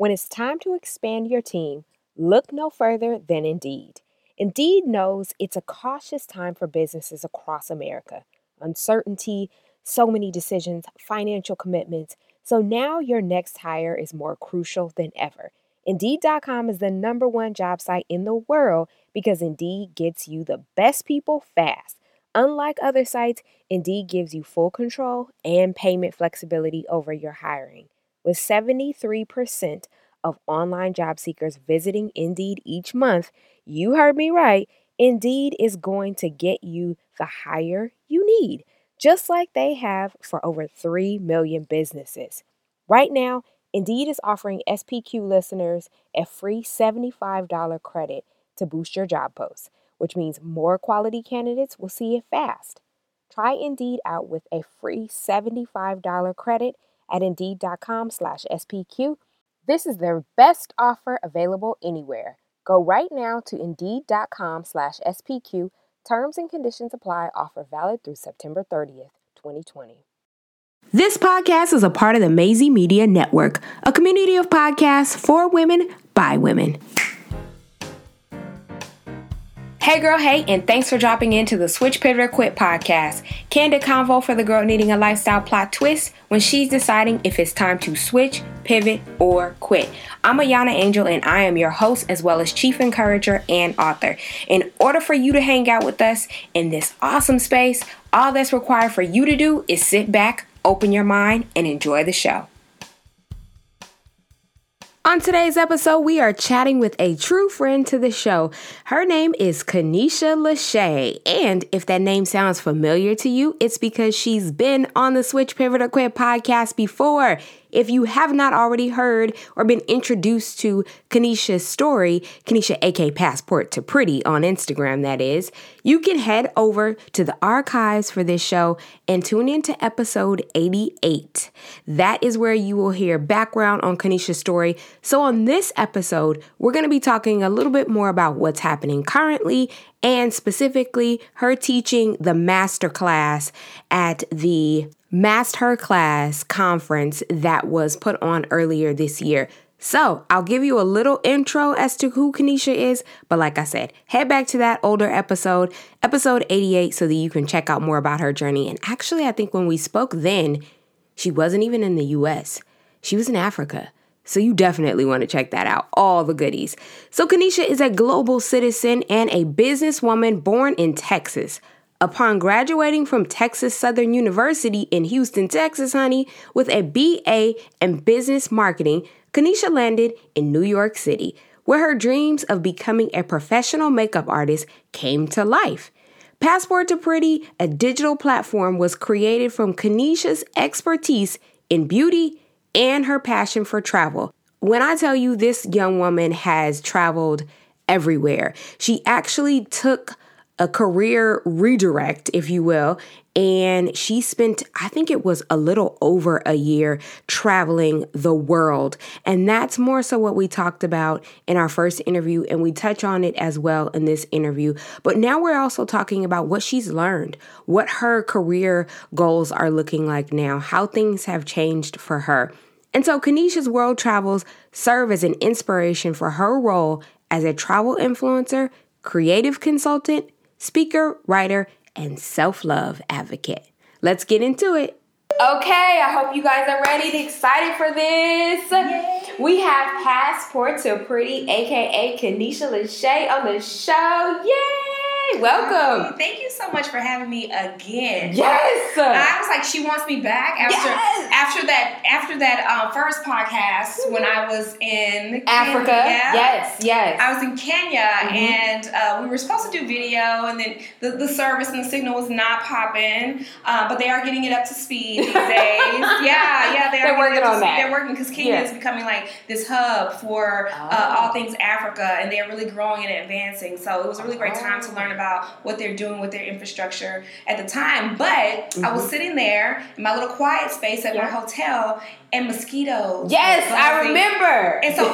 When it's time to expand your team, look no further than Indeed. Indeed knows it's a cautious time for businesses across America. Uncertainty, so many decisions, financial commitments. So now your next hire is more crucial than ever. Indeed.com is the #1 job site in the world because Indeed gets you the best people fast. Unlike other sites, Indeed gives you full control and payment flexibility over your hiring. With 73% of online job seekers visiting Indeed each month, you heard me right, Indeed is going to get you the hire you need, just like they have for over 3 million businesses. Right now, Indeed is offering SPQ listeners a free $75 credit to boost your job posts, which means more quality candidates will see it fast. Try Indeed out with a free $75 credit at Indeed.com/SPQ. This is their best offer available anywhere. Go right now to Indeed.com/SPQ. Terms and conditions apply. Offer valid through September 30th, 2020. This podcast is a part of the Maisie Media Network, a community of podcasts for women by women. Hey girl, hey, and thanks for dropping into the Switch, Pivot, or Quit podcast. Candid convo for the girl needing a lifestyle plot twist when she's deciding if it's time to switch, pivot, or quit. I'm Ayana Angel, and I am your host as well as chief encourager and author. In order for you to hang out with us in this awesome space, all that's required for you to do is sit back, open your mind, and enjoy the show. On today's episode, we are chatting with a true friend to the show. Her name is Kenecia Lashae, and if that name sounds familiar to you, it's because she's been on the Switch, Pivot, or Quit podcast before. If you have not already heard or been introduced to Kenecia's story, Kenecia aka Passport 2 Pretty on Instagram, that is, you can head over to the archives for this show and tune into episode 88. That is where you will hear background on Kenecia's story. So on this episode, we're going to be talking a little bit more about what's happening currently and specifically her teaching the MastHERclass at the MastHERclass conference that was put on earlier this year. So I'll give you a little intro as to who Kenecia is, but like I said, head back to that older episode, episode 88, so that you can check out more about her journey. And actually, I think when we spoke then, she wasn't even in the US. She was in Africa. So you definitely want to check that out, all the goodies. So Kenecia is a global citizen and a businesswoman born in Texas. Upon graduating from Texas Southern University in Houston, Texas, honey, with a BA in business marketing, Kenecia landed in New York City, where her dreams of becoming a professional makeup artist came to life. Passport 2 Pretty, a digital platform, was created from Kenecia's expertise in beauty and her passion for travel. When I tell you this young woman has traveled everywhere, she actually took a career redirect, if you will, and she spent, I think it was a little over a year traveling the world. And that's more so what we talked about in our first interview, and we touch on it as well in this interview. But now we're also talking about what she's learned, what her career goals are looking like now, how things have changed for her. And so Kenecia's world travels serve as an inspiration for her role as a travel influencer, creative consultant, speaker, writer, and self-love advocate. Let's get into it. Okay, I hope you guys are ready and excited for this. Yay. We have Passport 2 Pretty, aka Kenecia Lashae, on the show. Yay! Welcome. Thank you so much for having me again. Yes. I was like, she wants me back after that first podcast. Ooh. When I was in Africa. Kenya. Yes. I was in Kenya, mm-hmm. and we were supposed to do video, and then the service and the signal was not popping, but they are getting it up to speed. These days. Yeah, they're working on that. They're working because Kenya is becoming like this hub for all things Africa, and they're really growing and advancing. So it was a really great time to learn about what they're doing with their infrastructure at the time. But mm-hmm. I was sitting there in my little quiet space at my hotel, and mosquitoes. Yes, I remember. And so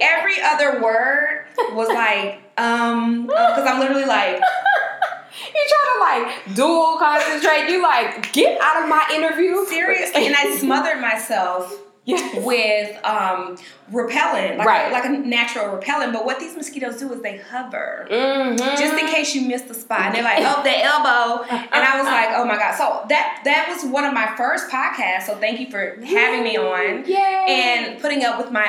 every other word was like, because I'm literally like. You trying to like dual concentrate. You like, get out of my interview. Seriously. And I smothered myself yes. with repellent, like a natural repellent. But what these mosquitoes do is they hover, just in case you miss the spot. And they're like, oh, the elbow. And I was like, oh my God. So that was one of my first podcasts. So thank you for having me on and putting up with my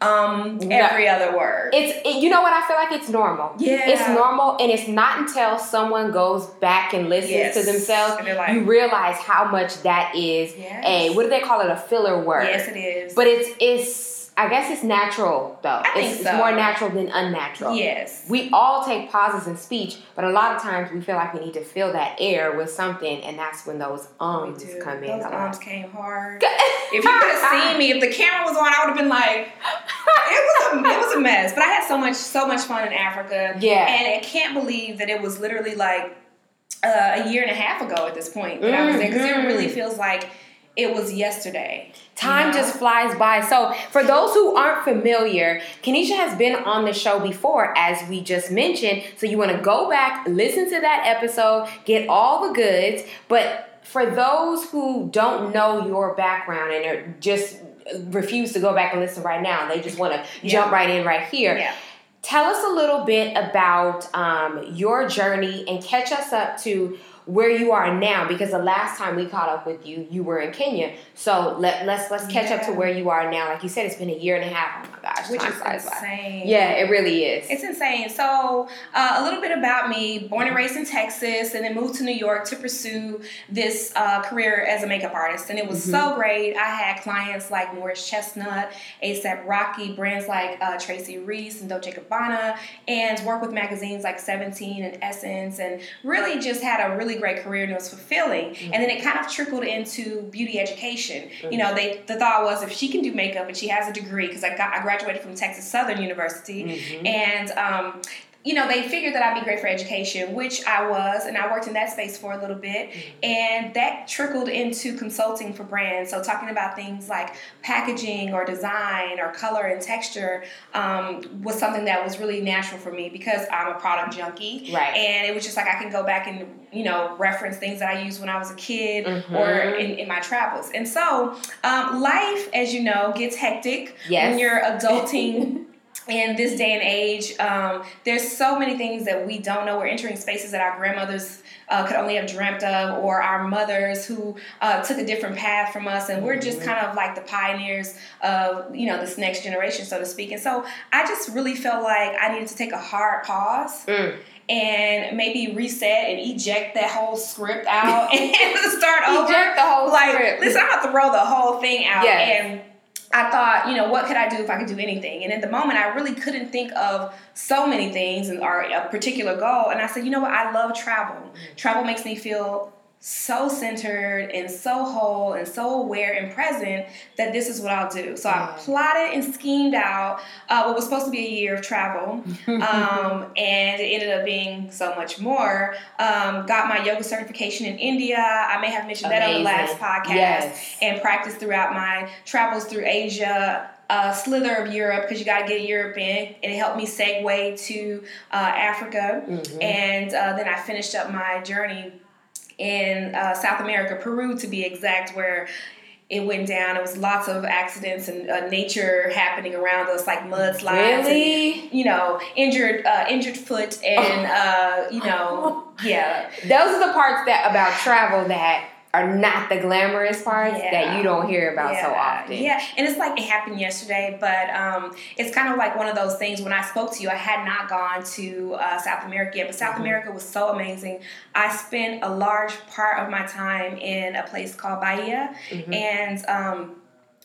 every other word. You know what? I feel like it's normal. Yeah. It's normal, and it's not until someone goes back and listens to themselves, like, you realize how much that is a, what do they call it? A filler word. Yes, it is. But I guess it's natural, though. I think so. It's more natural than unnatural. Yes. We all take pauses in speech, but a lot of times we feel like we need to fill that air with something, and that's when those ums come in. Those ums came hard. If you could have seen me, if the camera was on, I would have been like, it was a mess. But I had so much fun in Africa. Yeah. And I can't believe that it was literally like a year and a half ago at this point that I was there, because it really feels like it was yesterday. Time just flies by. So for those who aren't familiar, Kenecia has been on the show before, as we just mentioned. So you want to go back, listen to that episode, get all the goods. But for those who don't know your background and are just refuse to go back and listen right now, they just want to jump right in right here. Yeah. Tell us a little bit about your journey and catch us up to where you are now, because the last time we caught up with you, you were in Kenya. So let's catch up to where you are now. Like you said, it's been a year and a half. Oh my gosh, which is insane. Yeah, it really is. It's insane. So a little bit about me: born and raised in Texas, and then moved to New York to pursue this career as a makeup artist, and it was so great. I had clients like Morris Chestnut, ASAP Rocky, brands like Tracy Reese and Dolce & Gabbana, and worked with magazines like 17 and Essence, and really just had a really great career, and it was fulfilling. And then it kind of trickled into beauty education. You know, the thought was, if she can do makeup and she has a degree, because I graduated from Texas Southern University, and you know, they figured that I'd be great for education, which I was, and I worked in that space for a little bit, and that trickled into consulting for brands. So talking about things like packaging or design or color and texture was something that was really natural for me, because I'm a product junkie, and it was just like I can go back and, you know, reference things that I used when I was a kid or in my travels. And so life, as you know, gets hectic when you're adulting. In this day and age, there's so many things that we don't know. We're entering spaces that our grandmothers could only have dreamt of, or our mothers who took a different path from us, and we're just kind of like the pioneers of, you know, this next generation, so to speak. And so I just really felt like I needed to take a hard pause and maybe reset and eject that whole script out and start over. Eject the whole script. Listen, I'm gonna throw the whole thing out. Yes. And I thought, you know, what could I do if I could do anything? And at the moment, I really couldn't think of so many things or a particular goal. And I said, you know what? I love travel. Travel makes me feel so centered and so whole and so aware and present that this is what I'll do. So I plotted and schemed out what was supposed to be a year of travel, and it ended up being so much more. Got my yoga certification in India. I may have mentioned that on the last podcast, and practiced throughout my travels through Asia, a slither of Europe, because you got to get Europe in. It helped me segue to Africa, and then I finished up my journey in South America, Peru to be exact, where it went down. It was lots of accidents and nature happening around us, like mudslides, and, you know, injured foot, and you know, those are the parts that about travel that are not the glamorous parts that you don't hear about so often. Yeah, and it's like it happened yesterday, but it's kind of like one of those things. When I spoke to you, I had not gone to South America yet, but South America was so amazing. I spent a large part of my time in a place called Bahia, and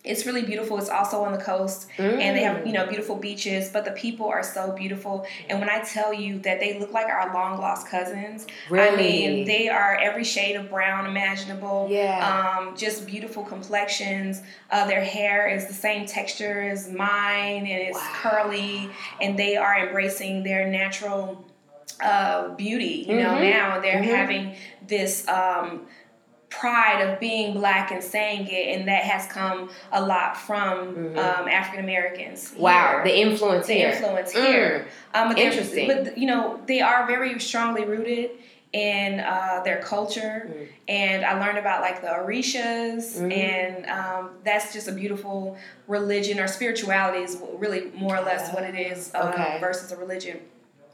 it's really beautiful. It's also on the coast, and they have, you know, beautiful beaches, but the people are so beautiful. And when I tell you that they look like our long lost cousins, really? I mean, they are every shade of brown imaginable. Yeah. Just beautiful complexions. Their hair is the same texture as mine, and it's curly, and they are embracing their natural beauty, you know, now. They're having this pride of being black and saying it, and that has come a lot from African Americans. Wow, the influence here. But, you know, they are very strongly rooted in their culture, and I learned about like the Orishas, and that's just a beautiful religion, or spirituality is really more or less what it is versus a religion.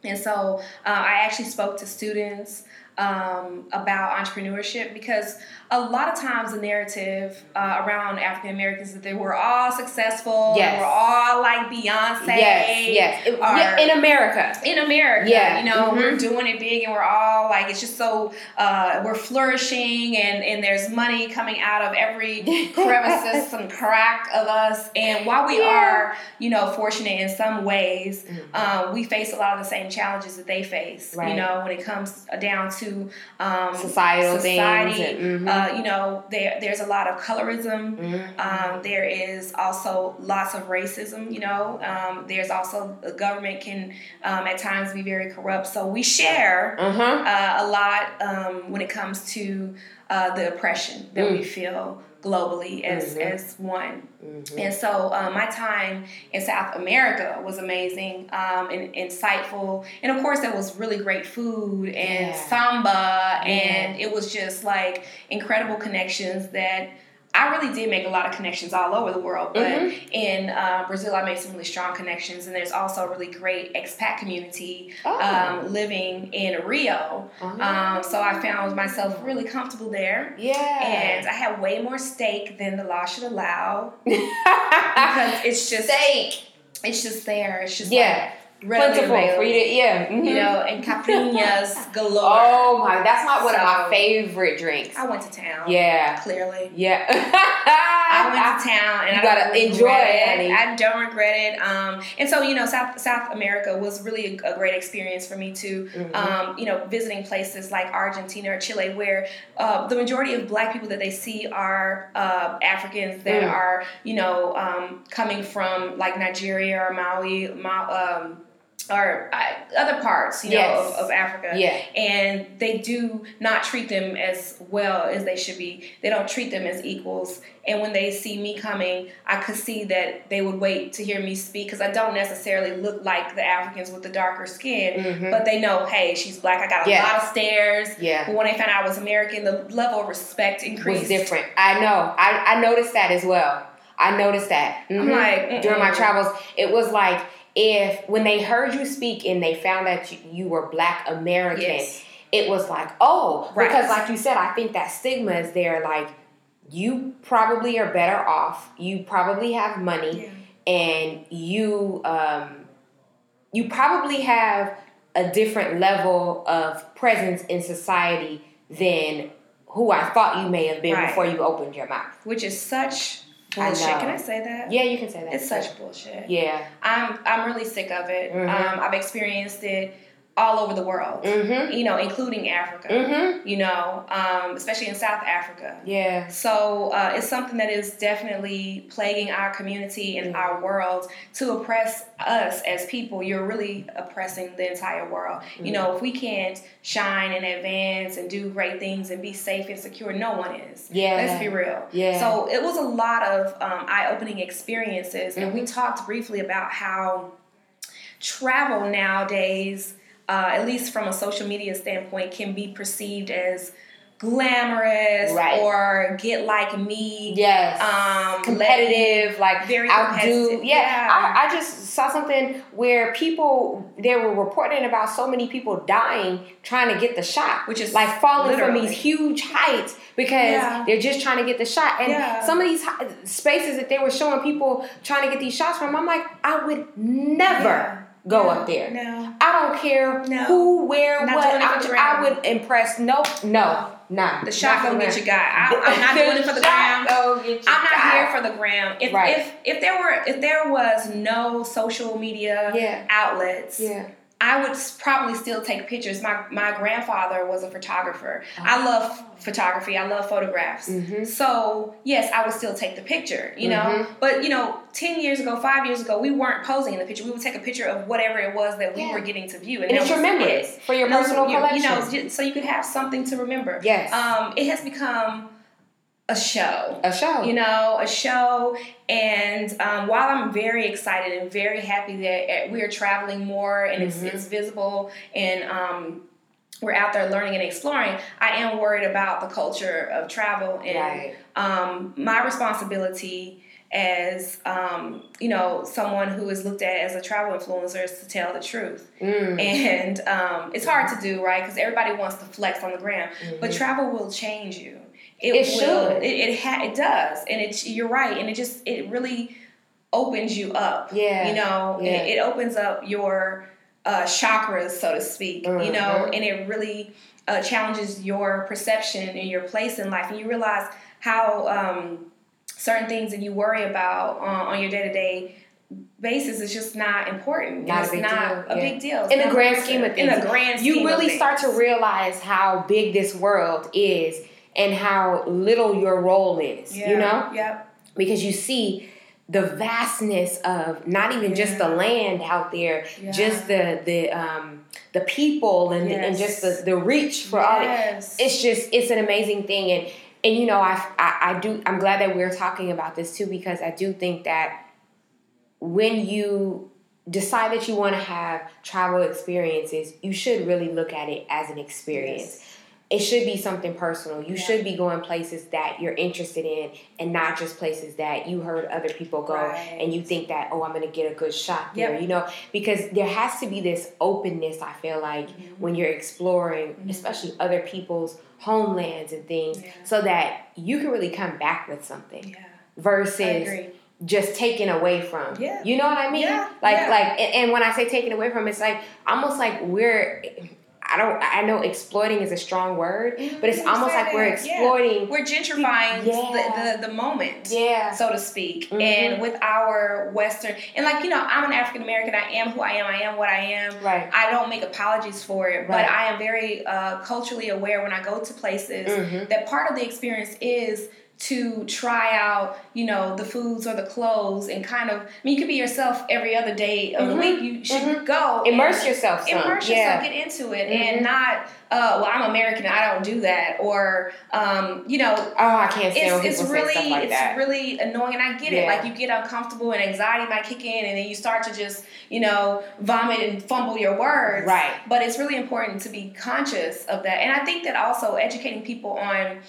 And so I actually spoke to students about entrepreneurship, because a lot of times the narrative around African Americans is that they were all successful, we're all like Beyonce, in America, you know, we're doing it big, and we're all like, it's just so we're flourishing, and there's money coming out of every crevice, some crack of us, and while we are, you know, fortunate in some ways, we face a lot of the same challenges that they face, you know, when it comes down to society things, and, you know, there's a lot of colorism. There is also lots of racism. You know, there's also the government can at times be very corrupt. So we share a lot when it comes to the oppression that we feel globally as as one. And so my time in South America was amazing and insightful. And of course, there was really great food and samba, and it was just like incredible connections that I really did make a lot of connections all over the world, but in Brazil, I made some really strong connections, and there's also a really great expat community living in Rio. So I found myself really comfortable there. And I had way more steak than the law should allow, because it's just steak. It's just there. It's just like, plentiful for you to, you know, and caipirinhas galore. Oh my, that's not one of my favorite drinks. I went to town. Clearly. I went to town, and you gotta enjoy it. I don't regret it. And so, you know, South America was really a great experience for me too. You know, visiting places like Argentina or Chile, where the majority of Black people that they see are Africans that are, you know, coming from like Nigeria or Mali, or other parts, you know, of Africa. And they do not treat them as well as they should be. They don't treat them as equals. And when they see me coming, I could see that they would wait to hear me speak, because I don't necessarily look like the Africans with the darker skin, but they know, hey, she's Black. I got a lot of stares. But when they found out I was American, the level of respect increased. Was different. I know. I noticed that as well. I noticed that. I'm like, during my travels, it was like, if when they heard you speak and they found that you were Black American, it was like, oh, because like you said, I think that stigma is there. Like, you probably are better off. You probably have money, and you you probably have a different level of presence in society than who I thought you may have been before you opened your mouth. Which is such... bullshit. Can I say that? Yeah, you can say that. It's such bullshit. Yeah. I'm really sick of it. I've experienced it all over the world, you know, including Africa, you know, especially in South Africa. So it's something that is definitely plaguing our community and our world. To oppress us as people, you're really oppressing the entire world. You know, if we can't shine and advance and do great things and be safe and secure, no one is. Let's be real. So it was a lot of eye-opening experiences. And we talked briefly about how travel nowadays... at least from a social media standpoint, can be perceived as glamorous or get like me. Competitive, like very competitive. I just saw something where people, they were reporting about so many people dying trying to get the shot, which is like falling from these huge heights because they're just trying to get the shot. And some of these spaces that they were showing people trying to get these shots from, I'm like, I would never go up there. I don't care who, where, not what. I would impress. No. The shot gonna get you, guy. I'm not doing it for the gram. I'm not here for the gram. If there was no social media outlets, I would probably still take pictures. My grandfather was a photographer. I love photography. I love photographs. So, yes, I would still take the picture, you know. But, you know, 10 years ago, 5 years ago, we weren't posing in the picture. We would take a picture of whatever it was that we were getting to view. And it's your memories for your personal collection. You know, so you could have something to remember. It has become... A show. You know, a show. And while I'm very excited and very happy that we are traveling more and it's visible and we're out there learning and exploring, I am worried about the culture of travel and my responsibility as, someone who is looked at as a travel influencer is to tell the truth. And it's hard to do, right? Because everybody wants to flex on the gram. But travel will change you. It should. It does. And you're right. And it really opens you up. Yeah. It opens up your chakras, so to speak, and it really challenges your perception and your place in life. And you realize how certain things that you worry about on your day-to-day basis is just not important. It's not a big deal. In the grand scheme of things. You really start to realize how big this world is and how little your role is, Yep. Because you see the vastness of not even just the land out there, just the people and and just the reach for all. It's an amazing thing. And I'm glad that we're talking about this too, because I do think that when you decide that you want to have travel experiences, you should really look at it as an experience. Yes. It should be something personal. You should be going places that you're interested in and not just places that you heard other people go and you think that, I'm going to get a good shot there, because there has to be this openness, I feel like, when you're exploring, especially other people's homelands and things, so that you can really come back with something versus just taken away from. Yeah. You know what I mean? Yeah. And when I say taken away from, it's like almost like we're... I know exploiting is a strong word, but it's almost like we're exploiting. Yeah. We're gentrifying the moment, so to speak. Mm-hmm. And with our Western, and I'm an African American. I am who I am. I am what I am. Right. I don't make apologies for it, but I am very culturally aware when I go to places that part of the experience is to try out, the foods or the clothes and kind of, you could be yourself every other day of the week. You should go. Immerse yourself, get into it and not, I'm American, I don't do that. Or, I can't stand when people say stuff like that. It's really annoying and I get it. Like you get uncomfortable and anxiety might kick in and then you start to just, vomit and fumble your words. Right. But it's really important to be conscious of that. And I think that also educating people on,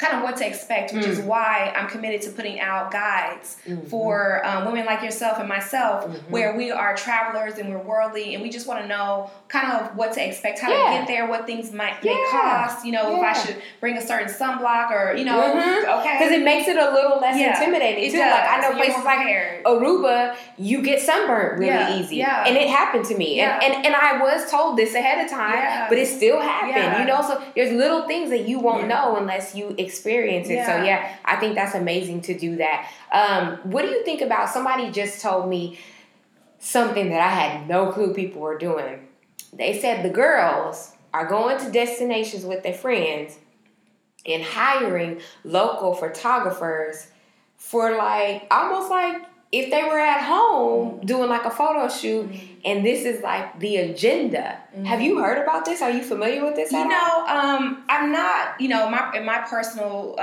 kind of what to expect, which is why I'm committed to putting out guides for women like yourself and myself, where we are travelers and we're worldly and we just want to know kind of what to expect, how to get there, what things might may cost, if I should bring a certain sunblock or, Because it makes it a little less intimidating, it too. Does. Like, I know places like Aruba, you get sunburned really easy. Yeah. And it happened to me. Yeah. And I was told this ahead of time, but it still happened, So there's little things that you won't know unless you experience it. Yeah. So I think that's amazing to do that. What do you think about, somebody just told me something that I had no clue people were doing. They said the girls are going to destinations with their friends and hiring local photographers for almost like if they were at home doing a photo shoot, and this is the agenda. Mm-hmm. Have you heard about this? Are you familiar with this at all? I'm not, my personal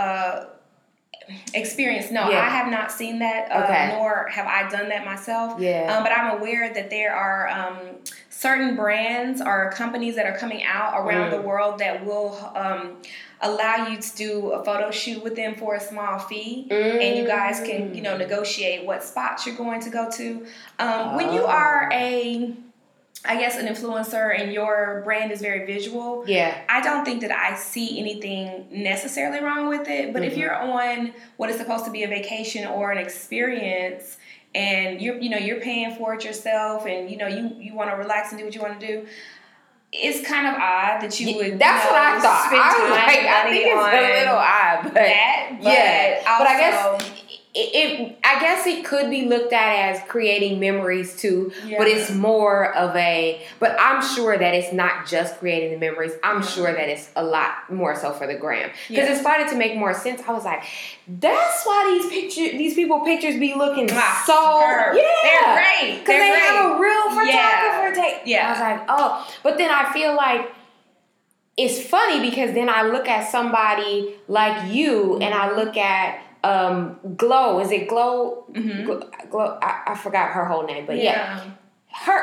experience. No, I have not seen that, nor have I done that myself. Yeah. But I'm aware that there are certain brands or companies that are coming out around the world that will allow you to do a photo shoot with them for a small fee, and you guys can, negotiate what spots you're going to go to. When you are an influencer and your brand is very visual, I don't think that I see anything necessarily wrong with it, but if you're on what is supposed to be a vacation or an experience and you're paying for it yourself and you want to relax and do what you want to do, it's kind of odd that you would. That's what I thought. I think it's a little odd, but I guess it could be looked at as creating memories too. Yeah. But it's more of a. But I'm sure that it's not just creating the memories. I'm sure that it's a lot more so for the gram, because it started to make more sense. I was like, that's why these people's pictures be looking so. Herb. Yeah, they're great because they have a real photographer take. Yeah, I was like, but then I feel like. It's funny because then I look at somebody like you and I look at Glow. Is it Glow? Mm-hmm. Glow I forgot her whole name, but yeah.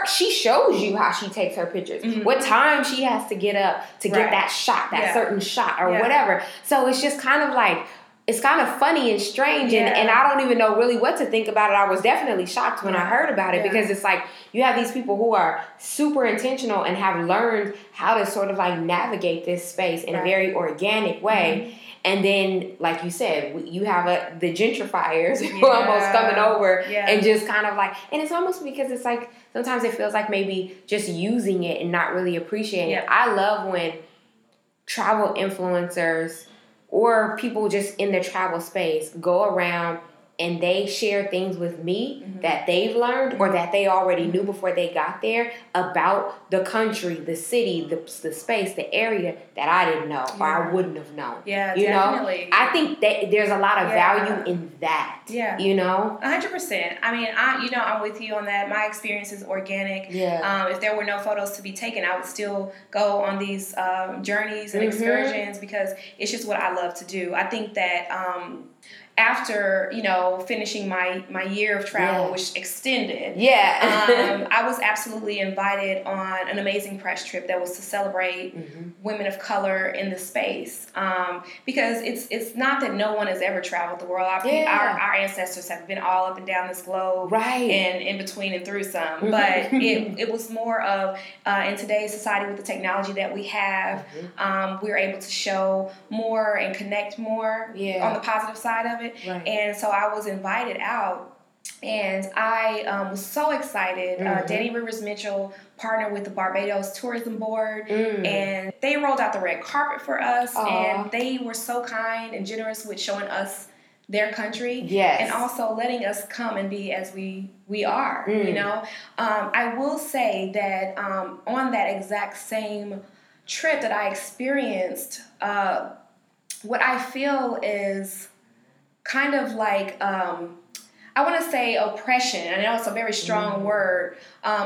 she shows you how she takes her pictures, mm-hmm. what time she has to get up to get that shot, that certain shot or whatever. So it's just kind of like, it's kind of funny and strange, and I don't even know really what to think about it. I was definitely shocked when I heard about it because it's like you have these people who are super intentional and have learned how to sort of like navigate this space in a very organic way. Mm-hmm. And then, like you said, you have the gentrifiers who are almost coming over and just kind of like, and it's almost because it's like, sometimes it feels like maybe just using it and not really appreciating it. I love when travel influencers or people just in the travel space go around and they share things with me mm-hmm. that they've learned or that they already knew before they got there about the country, the city, the space, the area that I didn't know or I wouldn't have known. Yeah, you definitely. Know? I think that there's a lot of value in that. Yeah. You know? 100%. I mean, I'm with you on that. My experience is organic. Yeah. If there were no photos to be taken, I would still go on these journeys and mm-hmm. excursions because it's just what I love to do. I think that... after, finishing my year of travel, which extended, I was absolutely invited on an amazing press trip that was to celebrate mm-hmm. women of color in the space. Because it's not that no one has ever traveled the world. Our ancestors have been all up and down this globe, right, and in between and through some. Mm-hmm. But it was more of in today's society with the technology that we have, mm-hmm. We're able to show more and connect more on the positive side of it. Right. And so I was invited out, and I was so excited. Mm-hmm. Danny Rivers Mitchell partnered with the Barbados Tourism Board, and they rolled out the red carpet for us. Aww. And they were so kind and generous with showing us their country, and also letting us come and be as we are. Mm. I will say that on that exact same trip that I experienced, what I feel is kind of like, I want to say oppression. I know it's a very strong word.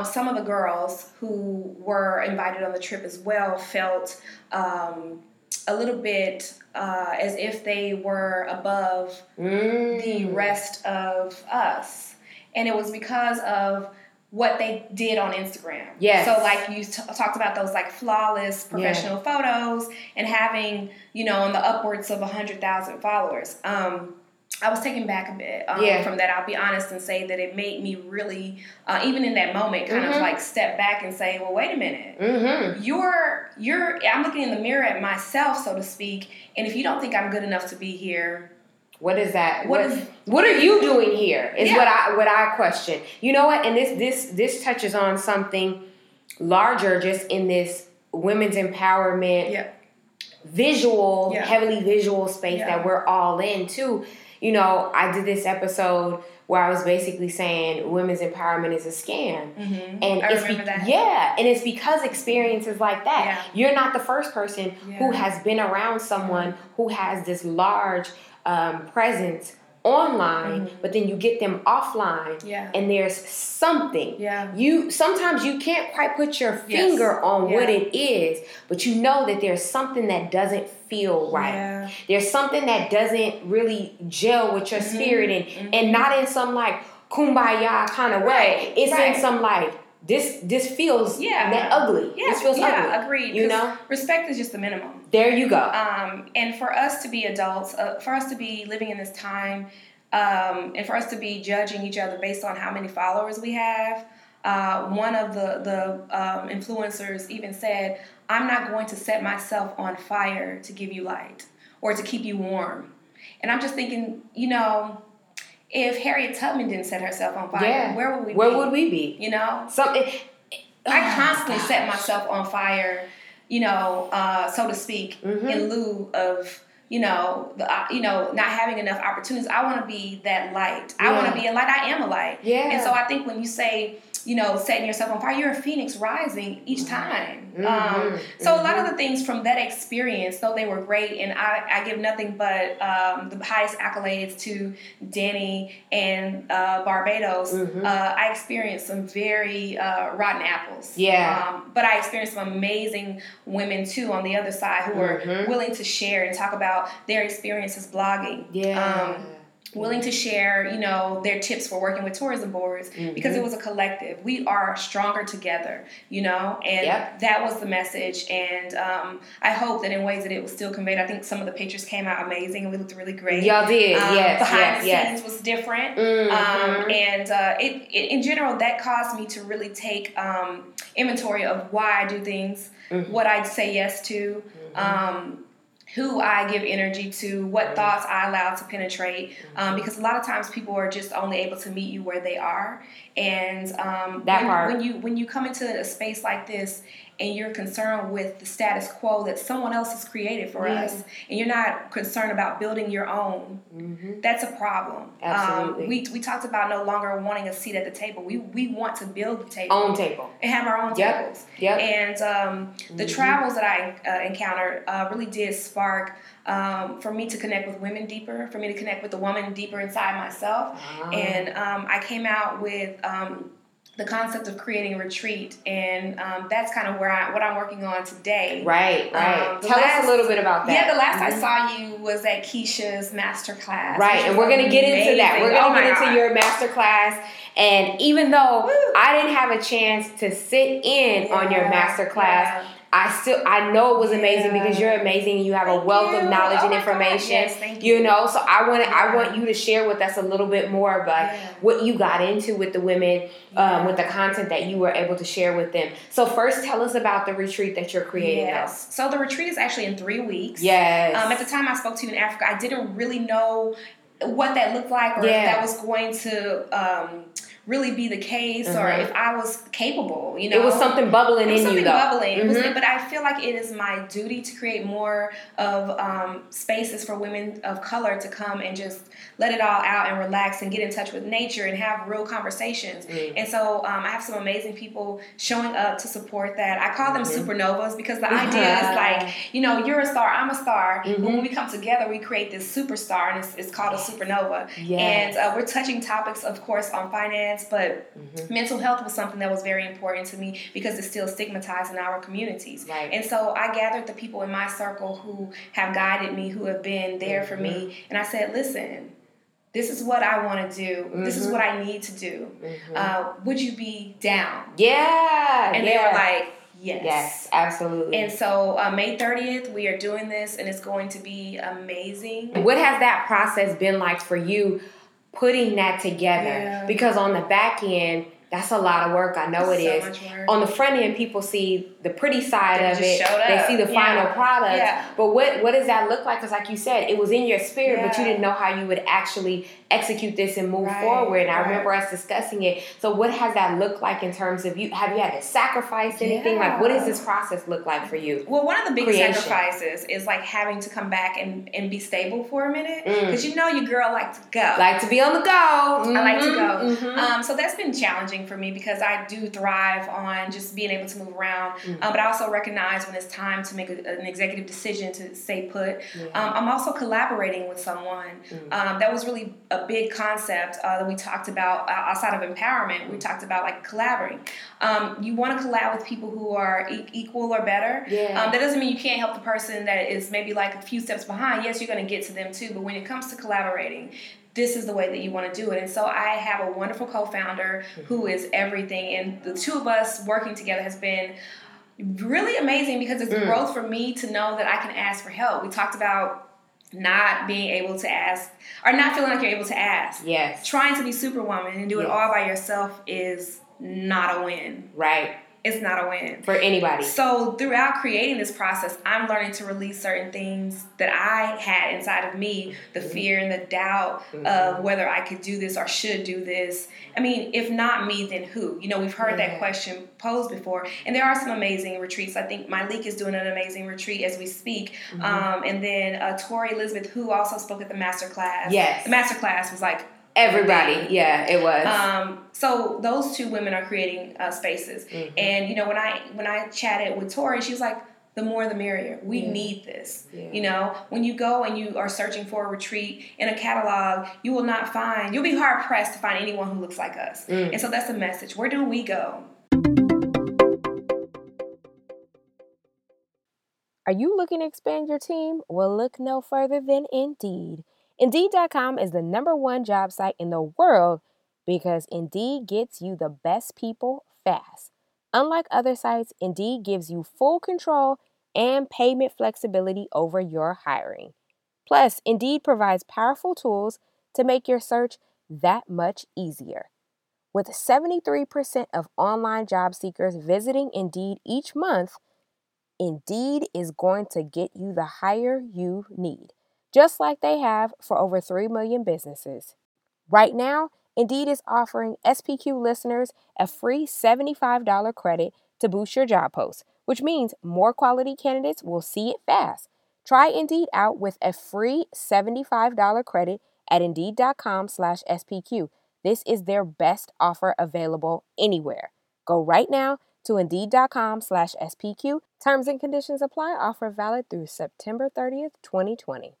Some of the girls who were invited on the trip as well felt a little bit as if they were above the rest of us. And it was because of what they did on Instagram. Yes. So like you talked about those like flawless professional photos and having, on the upwards of 100,000 followers. I was taken back a bit from that. I'll be honest and say that it made me really, even in that moment, kind of like step back and say, well, wait a minute. Mm-hmm. I'm looking in the mirror at myself, so to speak, and if you don't think I'm good enough to be here, what is that? What are you doing here? Is what I question. You know what? And this touches on something larger just in this women's empowerment, visual, heavily visual space that we're all in too. I did this episode where I was basically saying women's empowerment is a scam. Mm-hmm. And I remember that. Yeah, and it's because experiences like that. Yeah. You're not the first person who has been around someone who has this large presence online, but then you get them offline, and there's something. Yeah. Sometimes you can't quite put your finger on what it is, but you know that there's something that doesn't feel right. Yeah. There's something that doesn't really gel with your spirit, and not in some like kumbaya kind of way. It's in some like, this feels that ugly. Yeah. This feels ugly. Agreed. Respect is just the minimum. There you go. And for us to be adults, for us to be living in this time, and for us to be judging each other based on how many followers we have, one of the influencers even said, "I'm not going to set myself on fire to give you light or to keep you warm." And I'm just thinking, if Harriet Tubman didn't set herself on fire, where would we be? Where would we be? I constantly set myself on fire, so to speak, in lieu of, not having enough opportunities. I want to be that light. I want to be a light. I am a light. Yeah. And so I think when you say, setting yourself on fire, you're a phoenix rising each time. Mm-hmm. So a lot of the things from that experience, though they were great, and I give nothing but the highest accolades to Danny and Barbados, I experienced some very rotten apples. Yeah. But I experienced some amazing women, too, on the other side who were willing to share and talk about their experiences blogging. Yeah. willing to share, you know, their tips for working with tourism boards, mm-hmm. because it was a collective. We are stronger together, you know, and yep. that was the message. And I hope that in ways that it was still conveyed. I think some of the pictures came out amazing and we looked really great. Y'all did, yes. Behind the scenes was different. Mm-hmm. And in general, that caused me to really take inventory of why I do things, mm-hmm. what I say yes to, mm-hmm. Who I give energy to, what thoughts I allow to penetrate, because a lot of times people are just only able to meet you where they are. And when you come into a space like this and you're concerned with the status quo that someone else has created for yeah. us, and you're not concerned about building your own, mm-hmm. that's a problem. Absolutely. We talked about no longer wanting a seat at the table. We want to build the table. Own table. And have our own yep. tables. Yep. And the mm-hmm. travels that I encountered really did spark for me to connect with women deeper, for me to connect with the woman deeper inside myself. Wow. And I came out with... the concept of creating a retreat, and that's kind of what I'm working on today. Right. Tell us a little bit about that. Yeah, the last mm-hmm. I saw you was at Keisha's MastHERclass. Right, and we're going to get into that. We're going to get into your MastHERclass, and even though Woo. I didn't have a chance to sit in on your MastHERclass, yeah. I know it was amazing yeah. because you're amazing and you have a wealth of knowledge and information. Yes, thank you. You know, so I want you to share with us a little bit more about yeah. what you got into with the women, yeah. With the content that you were able to share with them. So first, tell us about the retreat that you're creating. Yes. So the retreat is actually in 3 weeks. Yes. At the time I spoke to you in Africa, I didn't really know what that looked like or yeah. if that was going to really be the case mm-hmm. or if I was capable, you know. It was something bubbling in you, though. Mm-hmm. But I feel like it is my duty to create more of spaces for women of color to come and just let it all out and relax and get in touch with nature and have real conversations. Mm-hmm. And so I have some amazing people showing up to support that. I call them mm-hmm. supernovas because the mm-hmm. idea is like, you know, you're a star, I'm a star. Mm-hmm. When we come together, we create this superstar, and it's called a supernova. Yes. And we're touching topics, of course, on finance, but mm-hmm. mental health was something that was very important to me because it's still stigmatized in our communities. Right. And so I gathered the people in my circle who have guided me, who have been there mm-hmm. for me. And I said, listen, this is what I want to do. Mm-hmm. This is what I need to do. Mm-hmm. Would you be down? Yeah. And they were like, yes. Yes, absolutely. And so May 30th, we are doing this, and it's going to be amazing. What has that process been like for you? Putting that together yeah. because on the back end, that's a lot of work. I know it's so much work. On the front end, people see the pretty side of it. They see the yeah. final product. Yeah. But what does that look like? Because like you said, it was in your spirit, yeah. but you didn't know how you would actually execute this and move right. forward. And right. I remember us discussing it. So what has that looked like in terms of you? Have you had to sacrifice anything? Yeah. Like what does this process look like for you? Well, one of the big sacrifices is like having to come back and be stable for a minute. Because you know your girl likes to go. Like to be on the go. Mm-hmm. I like to go. Mm-hmm. So that's been challenging for me because I do thrive on just being able to move around. Mm-hmm. But I also recognize when it's time to make an executive decision to stay put. Yeah. I'm also collaborating with someone. Mm-hmm. That was really a big concept that we talked about outside of empowerment. We talked about like collaborating. You want to collab with people who are equal or better. Yeah. That doesn't mean you can't help the person that is maybe like a few steps behind. Yes, you're going to get to them too. But when it comes to collaborating, this is the way that you want to do it. And so I have a wonderful co-founder who is everything. And the two of us working together has been really amazing because it's growth for me to know that I can ask for help. We talked about not being able to ask or not feeling like you're able to ask. Yes. Trying to be superwoman and do it all by yourself is not a win. Right. It's not a win. For anybody. So throughout creating this process, I'm learning to release certain things that I had inside of me, the fear and the doubt of whether I could do this or should do this. I mean, if not me, then who? You know, we've heard that question posed before. And there are some amazing retreats. I think Myleek is doing an amazing retreat as we speak. Mm-hmm. And then Tori Elizabeth, who also spoke at the MastHERclass. Yes. The MastHERclass was like... everybody. Yeah, it was. So those two women are creating spaces. Mm-hmm. And, you know, when I chatted with Tori, she was like, the more the merrier. We need this. Yeah. You know, when you go and you are searching for a retreat in a catalog, you will not find, you'll be hard pressed to find anyone who looks like us. And so that's the message. Where do we go? Are you looking to expand your team? Well, look no further than Indeed. Indeed.com is the #1 job site in the world because Indeed gets you the best people fast. Unlike other sites, Indeed gives you full control and payment flexibility over your hiring. Plus, Indeed provides powerful tools to make your search that much easier. With 73% of online job seekers visiting Indeed each month, Indeed is going to get you the hire you need, just like they have for over 3 million businesses. Right now, Indeed is offering SPQ listeners a free $75 credit to boost your job post, which means more quality candidates will see it fast. Try Indeed out with a free $75 credit at Indeed.com/SPQ. This is their best offer available anywhere. Go right now to Indeed.com/SPQ. Terms and conditions apply. Offer valid through September 30th, 2020.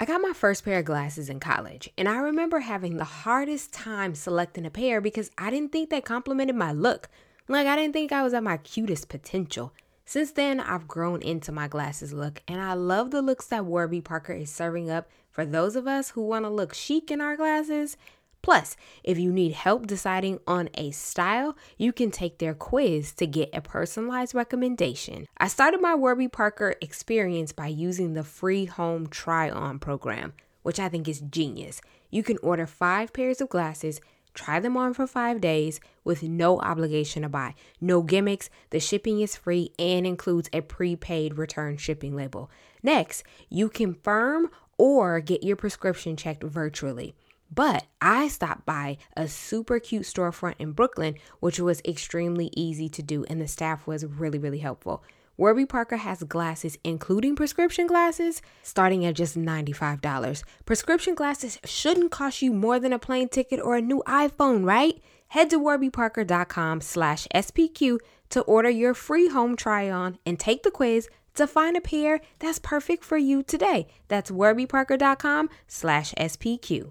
I got my first pair of glasses in college, and I remember having the hardest time selecting a pair because I didn't think they complimented my look. Like, I didn't think I was at my cutest potential. Since then, I've grown into my glasses look, and I love the looks that Warby Parker is serving up for those of us who want to look chic in our glasses. Plus, if you need help deciding on a style, you can take their quiz to get a personalized recommendation. I started my Warby Parker experience by using the free home try-on program, which I think is genius. You can order 5 pairs of glasses, try them on for 5 days with no obligation to buy, no gimmicks, the shipping is free, and includes a prepaid return shipping label. Next, you confirm or get your prescription checked virtually. But I stopped by a super cute storefront in Brooklyn, which was extremely easy to do, and the staff was really, really helpful. Warby Parker has glasses, including prescription glasses, starting at just $95. Prescription glasses shouldn't cost you more than a plane ticket or a new iPhone, right? Head to warbyparker.com/SPQ to order your free home try-on and take the quiz to find a pair that's perfect for you today. That's warbyparker.com/SPQ.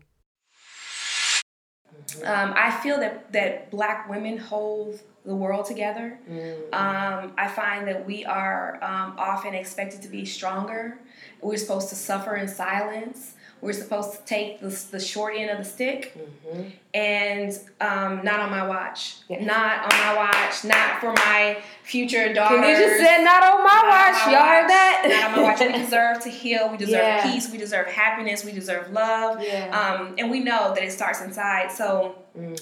I feel that Black women hold the world together. Mm. I find that we are often expected to be stronger. We're supposed to suffer in silence. We're supposed to take the short end of the stick. Mm-hmm. And not on my watch. Yes. Not on my watch. Not for my future daughters. Can you just say not on my watch? Y'all heard that? Not on my watch. We deserve to heal. We deserve peace. We deserve happiness. We deserve love. Yeah. And we know that it starts inside. So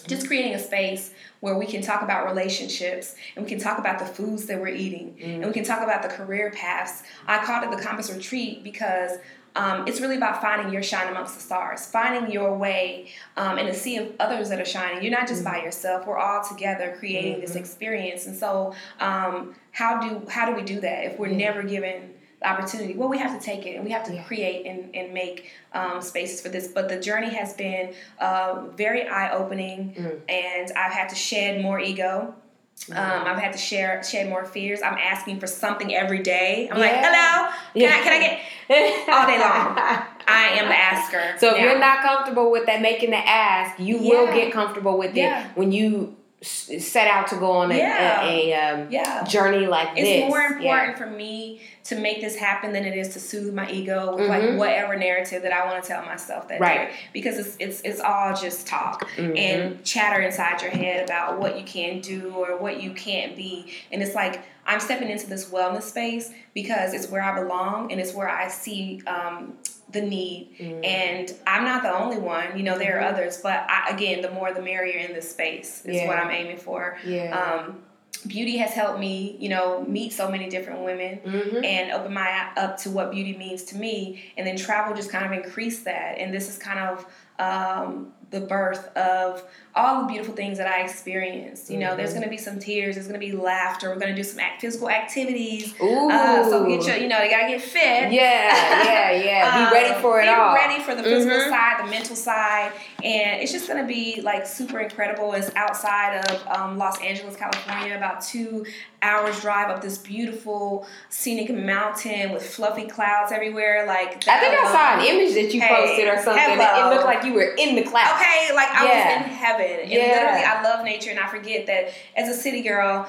just creating a space where we can talk about relationships, and we can talk about the foods that we're eating, and we can talk about the career paths. I called it the Compass Retreat because it's really about finding your shine amongst the stars, finding your way in a sea of others that are shining. You're not just by yourself. We're all together creating this experience. And so how do we do that if we're never given the opportunity? Well, we have to take it, and we have to create and make spaces for this. But the journey has been very eye-opening, and I've had to shed more ego. I've had to shed more fears. I'm asking for something every day. I'm like, hello, can I get all day long? I am the asker. So if you're not comfortable with that, making the ask, you will get comfortable with it when you set out to go on a journey like this. It's more important for me to make this happen than it is to soothe my ego with like whatever narrative that I want to tell myself that day, because it's all just talk and chatter inside your head about what you can do or what you can't be. And it's like, I'm stepping into this wellness space because it's where I belong, and it's where I see the need. And I'm not the only one, there are others, but again, the more the merrier in this space is what I'm aiming for. Beauty has helped me, meet so many different women and open my eye up to what beauty means to me. And then travel just kind of increased that. And this is kind of the birth of all the beautiful things that I experienced. There's going to be some tears. There's going to be laughter. We're going to do some physical activities. Ooh. So get your, they got to get fit. Yeah. Be ready for it all. Be ready for the physical side, the mental side. And it's just going to be like super incredible. It's outside of Los Angeles, California, about 2 hours drive up this beautiful scenic mountain with fluffy clouds everywhere. Like, I think I saw an image that you posted or something. It looked like you were in the clouds. Okay, like I was in heaven. And literally, I love nature, and I forget that as a city girl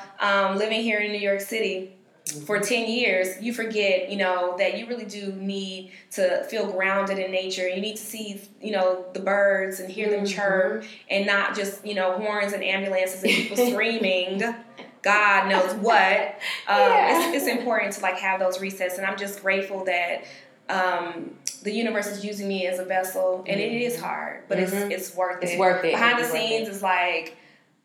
living here in New York City, for 10 years, you forget, you know, that you really do need to feel grounded in nature. You need to see, you know, the birds and hear them mm-hmm. chirp and not just, you know, horns and ambulances and people screaming, God knows what. Yeah. It's important to, like, have those resets. And I'm just grateful that the universe is using me as a vessel. And mm-hmm. it is hard, but mm-hmm. it's worth it. It's worth it. Behind the scenes is, like,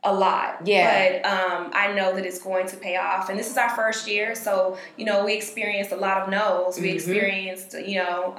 a lot. Yeah. But I know that it's going to pay off. And this is our first year. So, you know, we experienced a lot of no's. We mm-hmm. experienced, you know,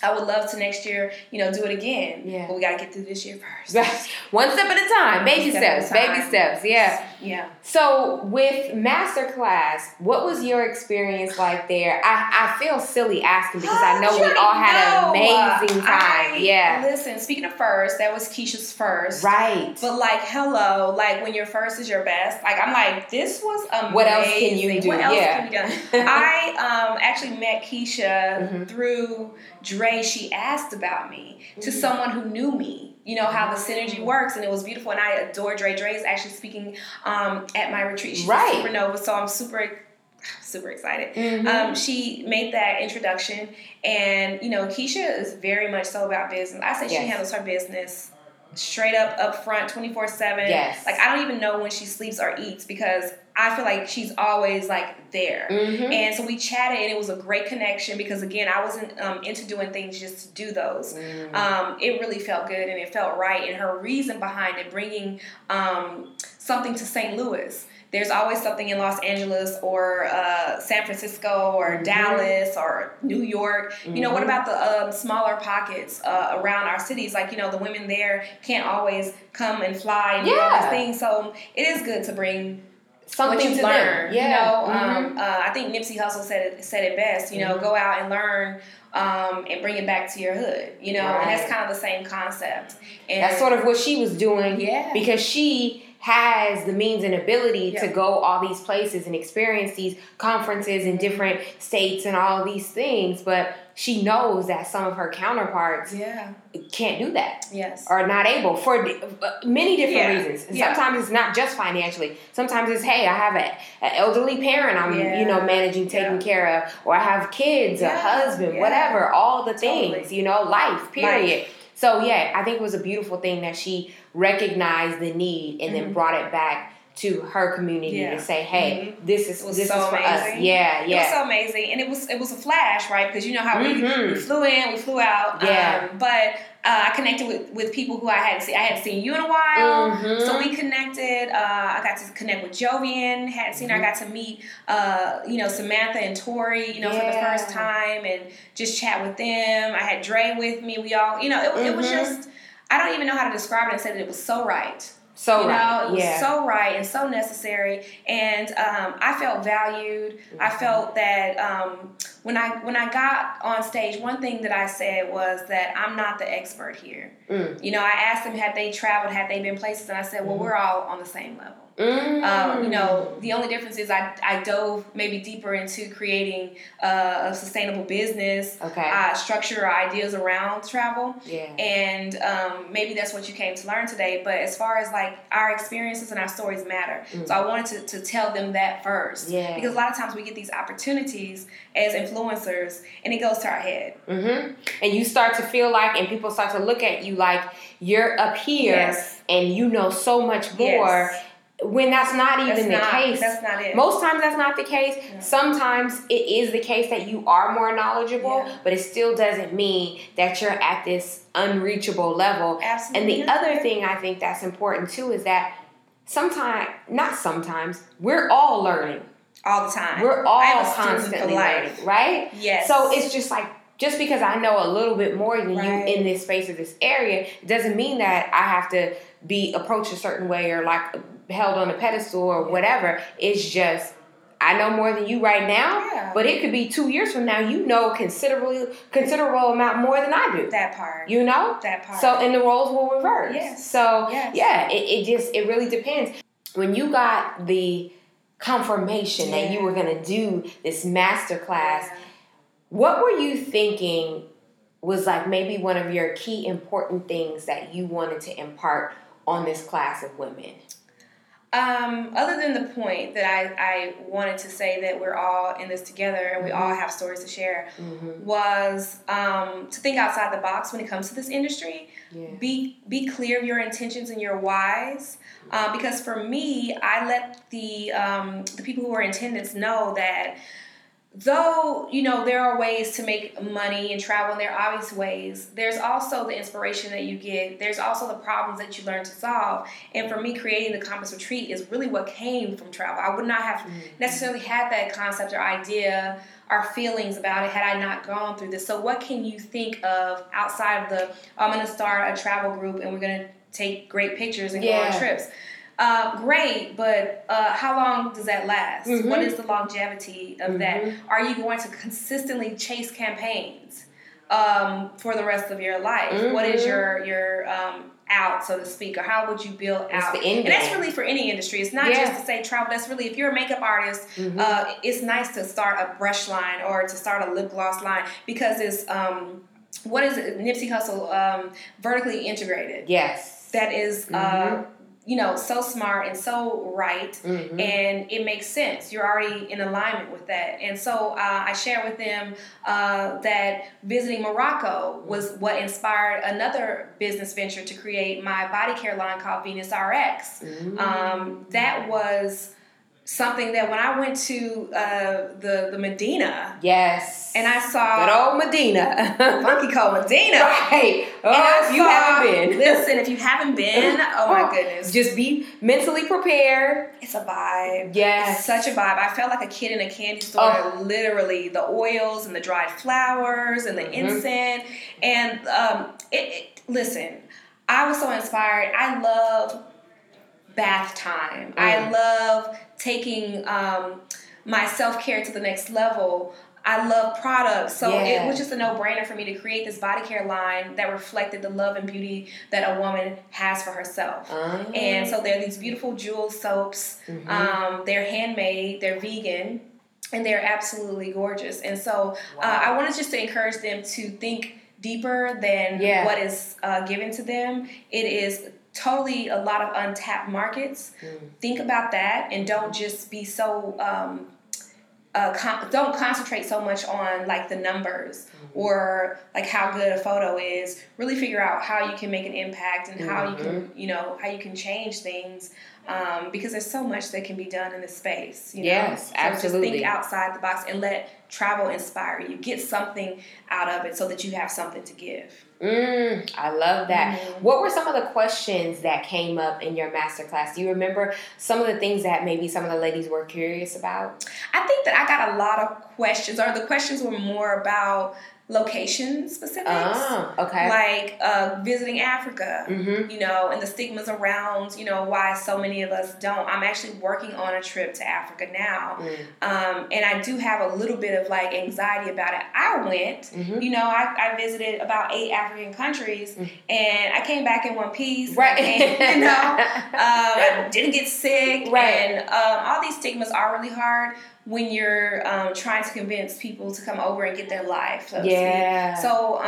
I would love to next year, you know, do it again. Yeah. But we got to get through this year first. One step at a time. Baby steps. Baby steps. Yeah. Yeah. So with MastHERclass, what was your experience like there? I feel silly asking because I know we all had an amazing time. Yeah. Listen, speaking of first, that was Keisha's first. Right. But like, hello, like when your first is your best. Like, I'm like, this was amazing. What else can you do? What else can you do? I actually met Keisha mm-hmm. through Dre. She asked about me to mm-hmm. someone who knew me, you know, how the synergy works, and it was beautiful, and I adore Dre. Dre is actually speaking at my retreat. She's right. a supernova, so I'm super excited. Mm-hmm. She made that introduction, and, you know, Keisha is very much so about business. I say yes. She handles her business straight up front, 24/7. Yes. Like, I don't even know when she sleeps or eats because I feel like she's always, like, there. Mm-hmm. And so we chatted, and it was a great connection because, again, I wasn't into doing things just to do those. Mm. It really felt good, and it felt right. And her reason behind it, bringing something to St. Louis. There's always something in Los Angeles or San Francisco or mm-hmm. Dallas or New York. Mm-hmm. You know, what about the smaller pockets around our cities? Like, you know, the women there can't always come and fly and do all these things. So it is good to bring something to learn, yeah. you know. Mm-hmm. I think Nipsey Hussle said it best. You know, mm-hmm. go out and learn and bring it back to your hood. You know, right. and that's kind of the same concept. And that's sort of what she was doing, yeah. because she has the means and ability yeah. to go all these places and experience these conferences in different states and all these things, but she knows that some of her counterparts yeah. can't do that. Yes. Or not able for many different yeah. reasons. And yeah. sometimes it's not just financially. Sometimes it's, hey, I have an elderly parent I'm yeah. you know, managing, taking yeah. care of. Or I have kids, yeah. a husband, yeah. whatever. All the things, totally. You know, life, period. Life. So, yeah, I think it was a beautiful thing that she recognized the need and mm-hmm. then brought it back to her community yeah. to say, hey, mm-hmm. this is for amazing. Us. Yeah, yeah. It was so amazing. And it was a flash, right? Because you know how mm-hmm. we flew in, we flew out. Yeah. But I connected with people who I hadn't seen you in a while. Mm-hmm. So we connected. I got to connect with Jovian. Hadn't seen mm-hmm. her. I got to meet, you know, Samantha and Tori, you know, yeah. for the first time and just chat with them. I had Dre with me. We all, you know, it, mm-hmm. it was just, I don't even know how to describe it except that it was so right. So you right. know, it was yeah. so right and so necessary, and I felt valued. Mm-hmm. I felt that when I got on stage, one thing that I said was that I'm not the expert here. Mm. You know, I asked them had they traveled, had they been places, and I said, well, mm-hmm. we're all on the same level. Mm. You know, the only difference is I dove maybe deeper into creating a sustainable business. Okay. I structure ideas around travel. Yeah. And maybe that's what you came to learn today. But as far as like our experiences and our stories matter. Mm. So I wanted to tell them that first. Yeah. Because a lot of times we get these opportunities as influencers and it goes to our head. Mm-hmm. And you start to feel like, and people start to look at you like you're up here yes. and you know so much more. Yes. When that's not even the case. That's not it. Most times that's not the case. No. Sometimes it is the case that you are more knowledgeable, yeah. but it still doesn't mean that you're at this unreachable level. Absolutely. And the other thing I think that's important too is that sometimes, we're all learning. All the time. We're all constantly learning, right? Yes. So it's just like, just because I know a little bit more than right. you in this space or this area, it doesn't mean that I have to be approached a certain way or like held on a pedestal or whatever. It's just, I know more than you right now, yeah. but it could be 2 years from now, you know, considerable amount more than I do. That part. You know? That part. So, and the roles will reverse. Yes. So, yes. yeah, it really depends. When you got the confirmation yeah. that you were going to do this MastHERclass, yeah. what were you thinking was like maybe one of your key important things that you wanted to impart on this class of women? Other than the point that I wanted to say that we're all in this together and we all have stories to share, was to think outside the box when it comes to this industry. Yeah. Be clear of your intentions and your whys. Because for me, I let the people who are in attendance know that though, you know, there are ways to make money and travel, and there are obvious ways, there's also the inspiration that you get. There's also the problems that you learn to solve. And for me, creating the Compass Retreat is really what came from travel. I would not have necessarily had that concept or idea or feelings about it had I not gone through this. So what can you think of outside of the, I'm going to start a travel group and we're going to take great pictures and go on trips? Great, but how long does that last? What is the longevity of that? Are you going to consistently chase campaigns for the rest of your life? What is your out, so to speak, or how would you build out? And that's really for any industry. It's not just to say travel. That's really, if you're a makeup artist, it's nice to start a brush line or to start a lip gloss line because it's, what is it? Nipsey Hussle, vertically integrated. Yes. That is... you know, so smart and so right, and it makes sense. You're already in alignment with that. And so I shared with them that visiting Morocco was what inspired another business venture to create my body care line called Venus RX. That was something that when I went to the Medina, and I saw that old Medina, funky cold Medina, right? Oh, and if you haven't been, listen, if you haven't been, oh my goodness, just be mentally prepared. It's a vibe. Yes, it's such a vibe. I felt like a kid in a candy store. Literally, the oils and the dried flowers and the incense, and listen, I was so inspired. I love bath time. I love taking my self-care to the next level. I love products. So it was just a no-brainer for me to create this body care line that reflected the love and beauty that a woman has for herself. And so they're these beautiful jewel soaps. They're handmade. They're vegan. And they're absolutely gorgeous. And so I wanted just to encourage them to think deeper than what is given to them. It is totally a lot of untapped markets. Think about that and don't just be so don't concentrate so much on like the numbers or like how good a photo is. Really figure out how you can make an impact and how you can, you know, how you can change things, because there's so much that can be done in this space, you know? Yes, absolutely. Just think outside the box and let travel inspire you. Get something out of it so that you have something to give. I love that. What were some of the questions that came up in your masterclass? Do you remember some of the things that maybe some of the ladies were curious about? I think that I got a lot of questions, or the questions were more about location specifics. Like visiting Africa, you know, and the stigmas around, you know, why so many of us don't. I'm actually working on a trip to Africa now, and I do have a little bit of like anxiety about it. I went, you know, I visited about 8 African countries, and I came back in one piece, and, you know, I didn't get sick, and all these stigmas are really hard when you're trying to convince people to come over and get their life, so to speak. So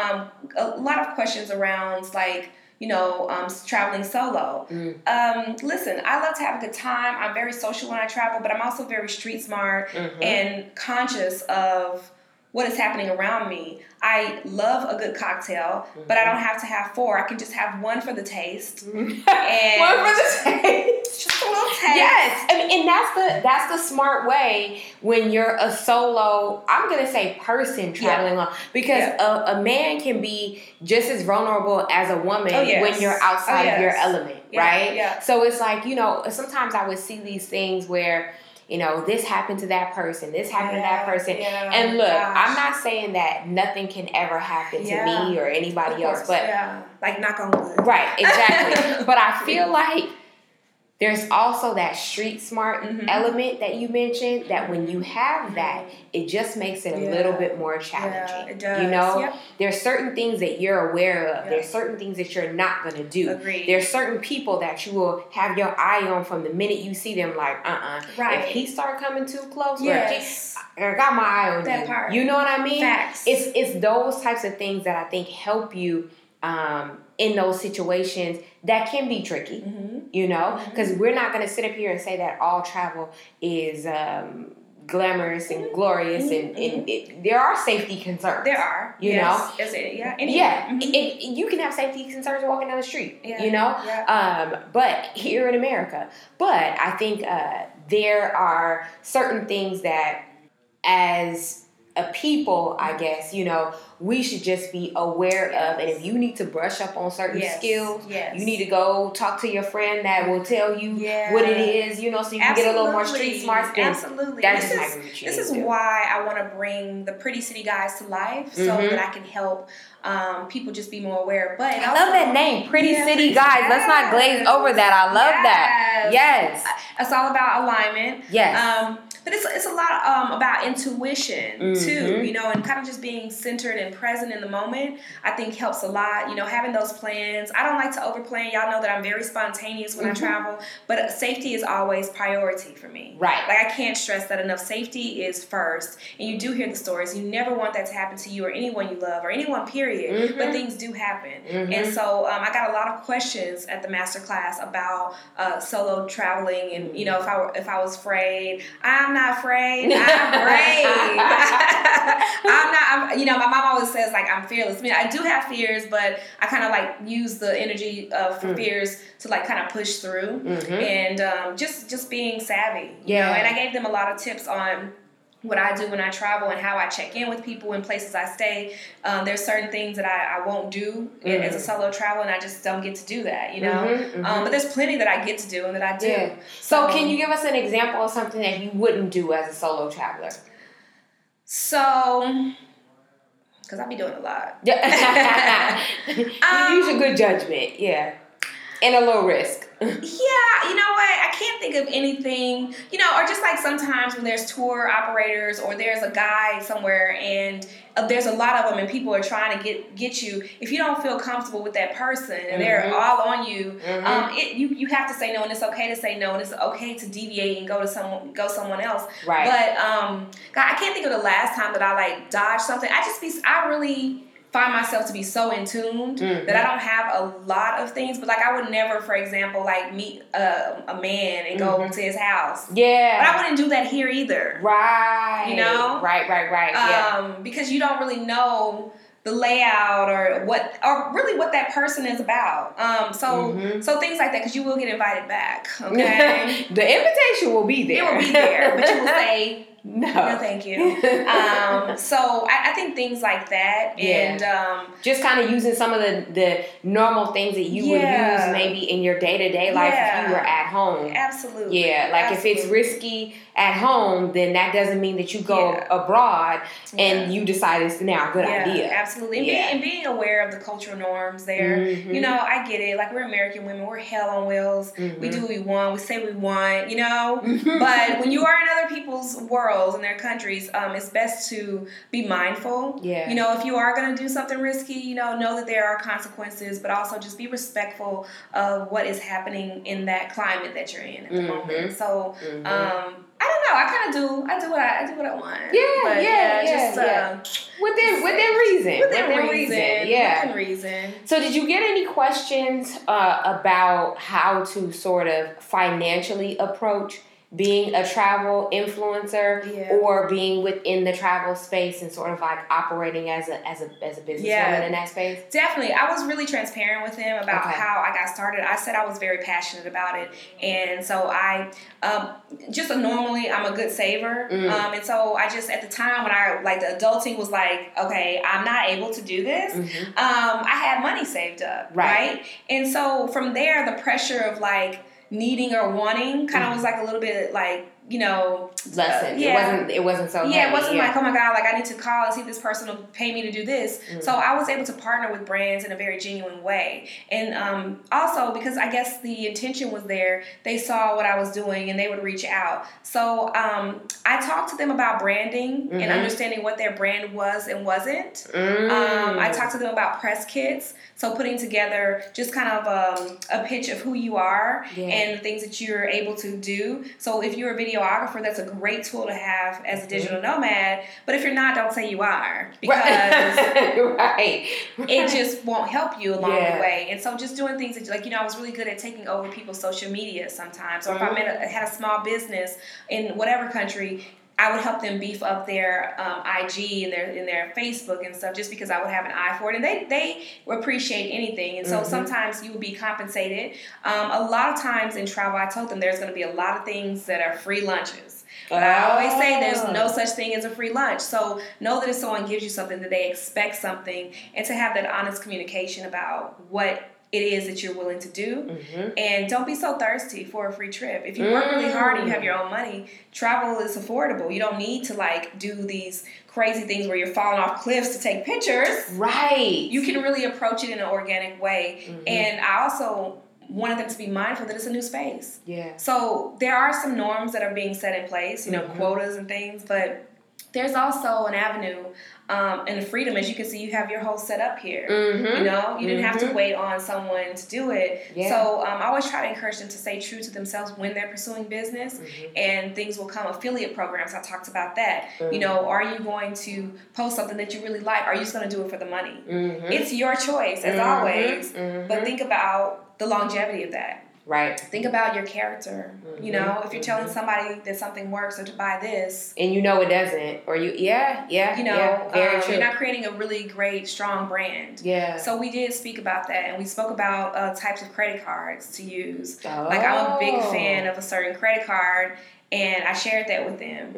a lot of questions around, like, you know, traveling solo. Listen, I love to have a good time. I'm very social when I travel, but I'm also very street smart and conscious of what is happening around me. I love a good cocktail, but I don't have to have 4. I can just have one for the taste. And one for the taste. Just a little taste. Yes. I mean, and that's the smart way when you're a solo, I'm going to say person traveling alone, because a man can be just as vulnerable as a woman when you're outside of your element, right? Yeah. So it's like, you know, sometimes I would see these things where, you know, this happened to that person, this happened to that person. And look, I'm not saying that nothing can ever happen to me or anybody else, but like knock on wood. Right, exactly. But I feel like there's also that street smart element that you mentioned, that when you have that, it just makes it a little bit more challenging. Yeah, it does. You know, there's certain things that you're aware of. There's certain things that you're not going to do. Agreed. There's certain people that you will have your eye on from the minute you see them, like, Right. If he start coming too close, I got my eye on that part. You know what I mean? Facts. It's those types of things that I think help you in those situations that can be tricky. you know, because we're not going to sit up here and say that all travel is glamorous and glorious, and there are safety concerns. There are, you know. That's it. Yeah, anyway. You can have safety concerns walking down the street, you know. Yeah. But here in America, but I think there are certain things that, as a people, I guess, you know, we should just be aware of. And if you need to brush up on certain skills, you need to go talk to your friend that will tell you what it is, you know, so you can get a little more street smart. Absolutely. This is why I want to bring the Pretty City Guys to life, so that I can help people just be more aware. But I love that name, Pretty City Guys. Let's not glaze over that. I love that. Yes. It's all about alignment. Yes. But it's a lot about intuition, too, you know, and kind of just being centered and present in the moment, I think helps a lot. You know, having those plans. I don't like to overplan. Y'all know that I'm very spontaneous when I travel, but safety is always priority for me. Right. Like, I can't stress that enough. Safety is first. And you do hear the stories. You never want that to happen to you or anyone you love or anyone, period. Mm-hmm. But things do happen. Mm-hmm. And so I got a lot of questions at the masterclass about solo traveling and, you know, if I was afraid. I'm not afraid. I'm brave. You know, my mom always says, like, I'm fearless. I mean, I do have fears, but I kind of, like, use the energy of fears to, like, kind of push through and just being savvy, you know, and I gave them a lot of tips on what I do when I travel and how I check in with people in places I stay. There's certain things that I won't do as a solo traveler, and I just don't get to do that, you know. But there's plenty that I get to do and that I do. Yeah. So can you give us an example of something that you wouldn't do as a solo traveler? So... because I be doing a lot. You use a good judgment, and a low risk. You know what? I can't think of anything, you know, or just like sometimes when there's tour operators or there's a guide somewhere and there's a lot of them and people are trying to get you. If you don't feel comfortable with that person and they're all on you, you have to say no, and it's okay to say no, and it's okay to deviate and go someone else. Right. But God, I can't think of the last time that I like dodged something. I really find myself to be so in tune that I don't have a lot of things. But, like, I would never, for example, like, meet a man and go to his house. Yeah. But I wouldn't do that here either. Right. You know? Right. Because you don't really know the layout or really what that person is about. So things like that, because you will get invited back, okay? The invitation will be there. It will be there, but you will say... No thank you. So I think things like that, and just kind of using some of the normal things that you would use maybe in your day-to-day life if you were at home. Absolutely. If it's risky at home, then that doesn't mean that you go abroad and you decide it's now a good idea. Absolutely. And being aware of the cultural norms there. You know, I get it. Like, we're American women. We're hell on wheels. We do what we want. We say what we want, you know. But when you are in other people's world, in their countries, it's best to be mindful. Yeah. You know, if you are going to do something risky, you know that there are consequences, but also just be respectful of what is happening in that climate that you're in at the moment. So, I don't know. I do what I want. Within reason. So, did you get any questions about how to sort of financially approach being a travel influencer or being within the travel space and sort of like operating as a businesswoman in that space? Definitely. I was really transparent with him about how I got started. I said I was very passionate about it. And so I, just normally I'm a good saver. And so I just, at the time when I, like, the adulting was like, okay, I'm not able to do this. I had money saved up. Right. And so from there, the pressure of, like, needing or wanting kind of was like a little bit like, you know, lessened. It wasn't so heavy. Like, oh my God, like, I need to call and see if this person will pay me to do this. So I was able to partner with brands in a very genuine way. And also because I guess the intention was there, they saw what I was doing and they would reach out. So I talked to them about branding and understanding what their brand was and wasn't. I talked to them about press kits. So putting together just kind of a pitch of who you are and the things that you're able to do. So if you're a video videographer, that's a great tool to have as a digital nomad. But if you're not, don't say you are, because it just won't help you along the way. And so just doing things that, like, you know, I was really good at taking over people's social media sometimes. Or if I had a small business in whatever country, I would help them beef up their IG and their Facebook and stuff, just because I would have an eye for it. And they appreciate anything. And so sometimes you will be compensated. A lot of times in travel, I told them there's going to be a lot of things that are free lunches. But I always say there's no such thing as a free lunch. So know that if someone gives you something, that they expect something. And to have that honest communication about what it is that you're willing to do. And don't be so thirsty for a free trip. If you work really hard and you have your own money, travel is affordable. You don't need to, like, do these crazy things where you're falling off cliffs to take pictures. Right. You can really approach it in an organic way. And I also wanted them to be mindful that it's a new space. Yeah. So there are some norms that are being set in place, you know, quotas and things, but there's also an avenue and the freedom. As you can see, you have your whole set up here. You know, you didn't have to wait on someone to do it. So I always try to encourage them to stay true to themselves when they're pursuing business, and things will come. Affiliate programs, I talked about that. You know, are you going to post something that you really like? Are you just going to do it for the money? It's your choice, as always. But think about the longevity of that. Right. Think about your character. You know, if you're telling somebody that something works or to buy this, and you know it doesn't, or you, you know, you're not creating a really great, strong brand. So we did speak about that, and we spoke about types of credit cards to use. Like, I'm a big fan of a certain credit card, and I shared that with them.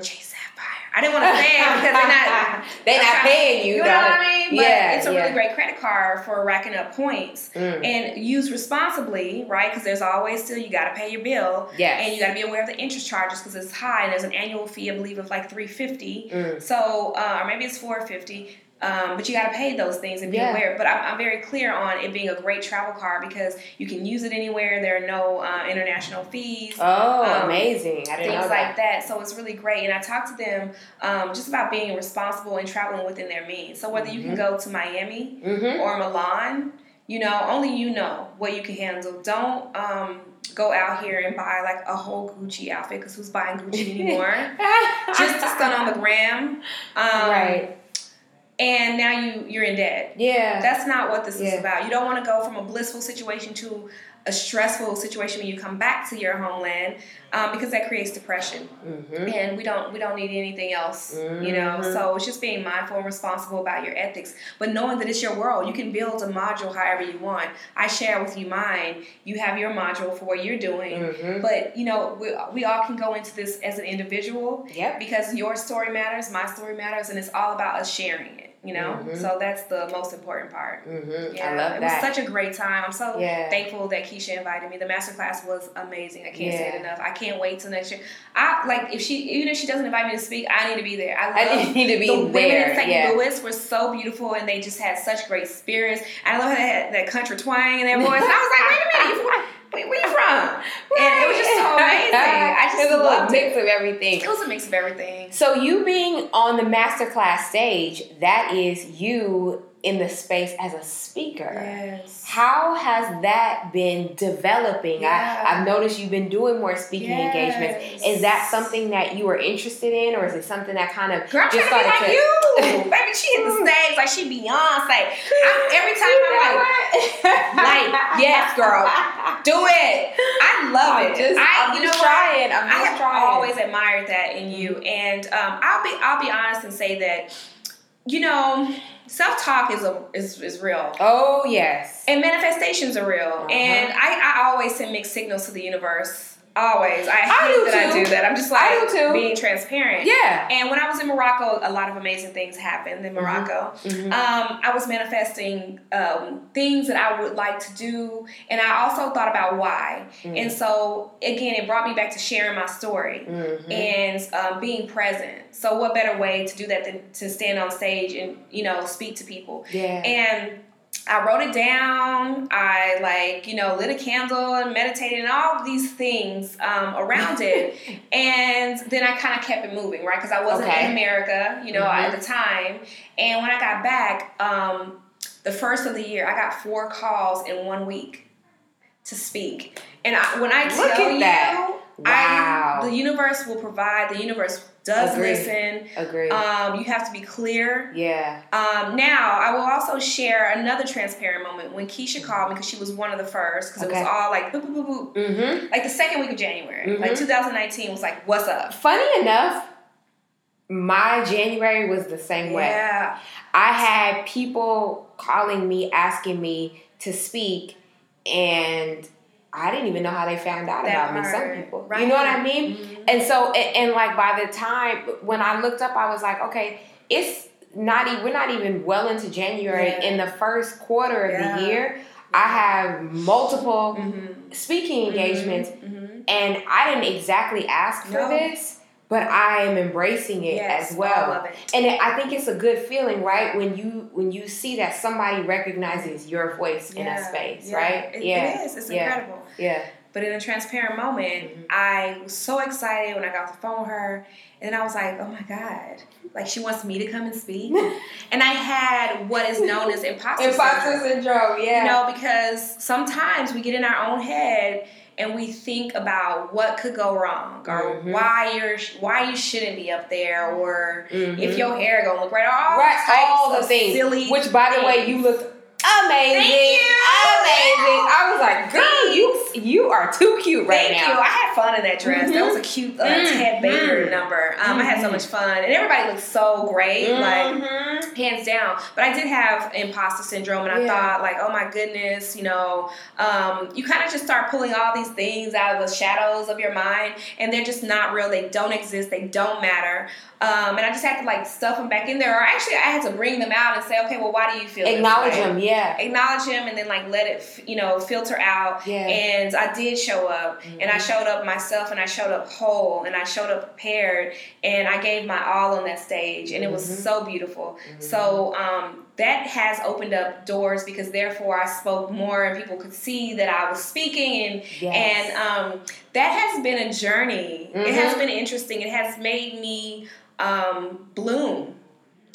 Chase Sapphire. I didn't want to say it because they're not paying you. You know what I mean? But it's a really great credit card for racking up points. And use responsibly, right? Because there's always still, you got to pay your bill. And you got to be aware of the interest charges because it's high. And there's an annual fee, I believe, of like $350. So, or maybe it's $450. But you got to pay those things and be aware. But I'm very clear on it being a great travel card because you can use it anywhere. There are no international fees. Amazing. I didn't know that. Things like that. So it's really great. And I talked to them just about being responsible and traveling within their means. So whether you can go to Miami or Milan, you know, only you know what you can handle. Don't go out here and buy like a whole Gucci outfit because who's buying Gucci anymore? Just to stunt on the gram. Right. And now you're in debt. That's not what this is about. You don't want to go from a blissful situation to a stressful situation when you come back to your homeland, because that creates depression. And we don't need anything else, you know. So it's just being mindful and responsible about your ethics, but knowing that it's your world. You can build a module however you want. I share with you mine. You have your module for what you're doing. But, you know, we all can go into this as an individual because your story matters, my story matters, and it's all about us sharing it. You know, so that's the most important part. I love that. It was such a great time. I'm so thankful that Keisha invited me. The masterclass was amazing. I can't say it enough. I can't wait till next year. I like, if she, even if she doesn't invite me to speak, I need to be there. I need to be there. The women in St. Louis were so beautiful, and they just had such great spirits. I love how they had that country twang in their voice. And I was like, wait a minute. Where you from? Right. And it was just so amazing. I just loved it. It was a mix of everything. It was a mix of everything. So you being on the masterclass stage, that is you in the space as a speaker. Yes. How has that been developing? Yeah. I've noticed you've been doing more speaking engagements. Is that something that you are interested in, or is it something that kind of just started like you? Baby, she hit the stage like she Beyonce. Every time I'm like, yes, girl, do it. I love it. I'm just trying. I have always admired that in you, and I'll be honest and say that, you know, self-talk is real. Oh, yes. And manifestations are real. And I always send mixed signals to the universe. Always. I hate that I do that. I'm just like being transparent. Yeah. And when I was in Morocco, a lot of amazing things happened in Morocco. I was manifesting things that I would like to do. And I also thought about why. And so, again, it brought me back to sharing my story and being present. So what better way to do that than to stand on stage and, you know, speak to people. And I wrote it down. I, like, you know, lit a candle and meditated and all these things around it. And then I kind of kept it moving, right? Because I wasn't in America, you know, at the time. And when I got back, the first of the year, I got 4 calls in 1 week to speak. And when I tell you, Wow. The universe will provide. The universe does listen. Agree. You have to be clear. Yeah. Now, I will also share another transparent moment when Keisha called me, because she was one of the first, because it was all like, boop, boop, boop, boop. Mm-hmm. Like the second week of January. Mm-hmm. Like 2019 was like, what's up? Funny enough, my January was the same way. Yeah. I had people calling me, asking me to speak, and I didn't even know how they found out about me, some people. Right. You know what I mean? Mm-hmm. And so, and like by the time, when I looked up, I was like, okay, it's not, we're not even well into January. Yeah. In the first quarter of the year, I have multiple speaking engagements, and I didn't exactly ask for this. But I am embracing it as well. I love it. And I think it's a good feeling, right? When you see that somebody recognizes your voice in a space, right? It is. It's incredible. Yeah. But in a transparent moment, I was so excited when I got the phone with her. And I was like, oh my God. Like, she wants me to come and speak. And I had what is known as imposter syndrome, yeah. You know, because sometimes we get in our own head and we think about what could go wrong, or why you shouldn't be up there, or if your hair gonna look right. All the things. Silly, which, by the way, you look amazing. Thank you. Amazing. I was like, girl, you are too cute right now. Thank you. I had fun in that dress. That was a cute Ted Baker number. I had so much fun, and everybody looked so great, like hands down. But I did have imposter syndrome, and I thought, like, oh my goodness, you know, you kind of just start pulling all these things out of the shadows of your mind, and they're just not real. They don't exist. They don't matter. And I just had to like stuff them back in there, or actually, I had to bring them out and say, okay, well, why do you feel acknowledge this way? Them, acknowledge them, and then like let it, you know, filter out. Yeah. And I did show up, and I showed up myself, and I showed up whole, and I showed up prepared, and I gave my all on that stage, and it was so beautiful. So that has opened up doors, because therefore I spoke more, and people could see that I was speaking, and that has been a journey. It has been interesting. It has made me bloom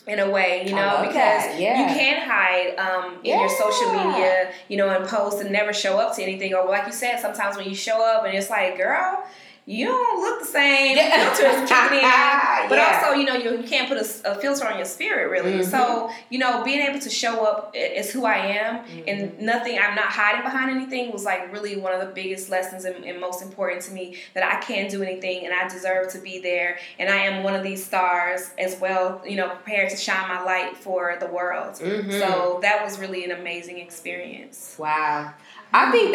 in a way, you know, because you can hide in your social media, you know, and post and never show up to anything. Or like you said, sometimes when you show up and it's like, girl, you don't look the same. Filters kicking in. But also, you know, you can't put a filter on your spirit, really. So, you know, being able to show up is who I am, and nothing, I'm not hiding behind anything, was like really one of the biggest lessons and most important to me, that I can do anything, and I deserve to be there, and I am one of these stars as well, you know, prepared to shine my light for the world. So that was really an amazing experience. Wow. I think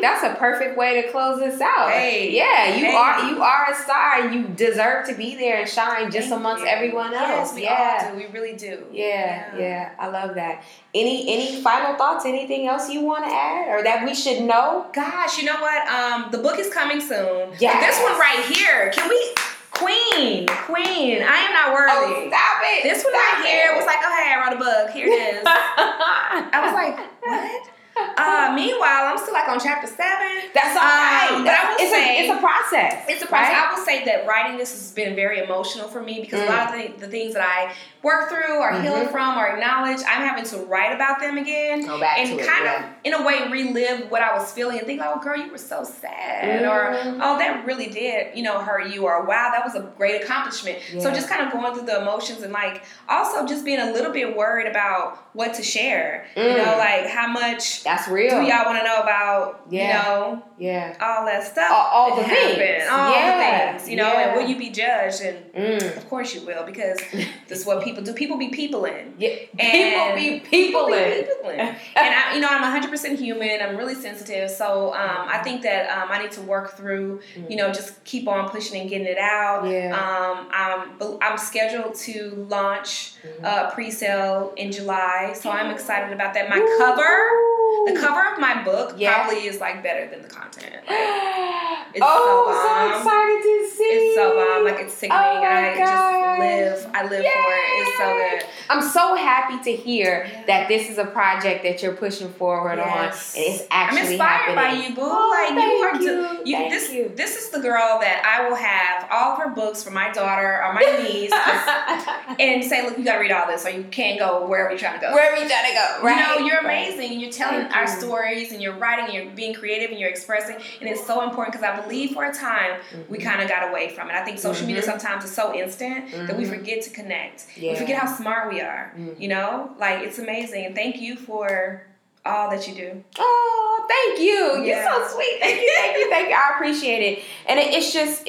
that's a perfect way to close this out. Hey, yeah, you are a star, and you deserve to be there and shine just amongst everyone else. Yes, we all do. We really do. Yeah, I love that. Any final thoughts? Anything else you want to add, or that we should know? Gosh, you know what? The book is coming soon. Yeah, this one right here. Can we? Queen, I am not worthy. Oh, stop it. This one right here was like, oh hey, I wrote a book. Here it is. I was like, what? Meanwhile, I'm still like on chapter 7. That's all right. But I will say it's a process. It's a process. Right? I will say that writing this has been very emotional for me, because a lot of the things that I work through or healing from or acknowledge, I'm having to write about them again. Go back and to kind it, of in a way relive what I was feeling and think, oh girl, you were so sad, or oh that really did, you know, hurt you, or wow, that was a great accomplishment. Yeah. So just kind of going through the emotions, and like also just being a little bit worried about what to share. You know, like how much. That's real. Do y'all want to know about, you know, all that stuff? All the things. All the things, you know, and will you be judged? And of course you will, because this is what people do. People be peopling. Yeah. People be peopling. And, I, you know, I'm 100% human. I'm really sensitive. So I think that I need to work through, you know, just keep on pushing and getting it out. Yeah. I'm scheduled to launch pre-sale in July. So I'm excited about that. My The cover of my book probably is like better than the content. Like, it's so excited to see! It's so bomb, like it's sickening. Oh my gosh. I live for it. It's so good. I'm so happy to hear that this is a project that you're pushing forward on, and it's actually I'm inspired by you, boo. Oh, like thank you. This is the girl that I will have all of her books for my daughter or my niece, and say, look, you gotta read all this, or you can't go wherever you're trying to go. Right? You know, you're amazing. You're telling writing our stories and you're writing and you're being creative and you're expressing. And it's so important because I believe for a time we kind of got away from it. I think social media sometimes is so instant that we forget to connect. Yeah. We forget how smart we are. You know? Like, it's amazing. And thank you for all that you do. Oh, thank you. Yeah. You're so sweet. Thank you, thank you, thank you. I appreciate it. And it's just,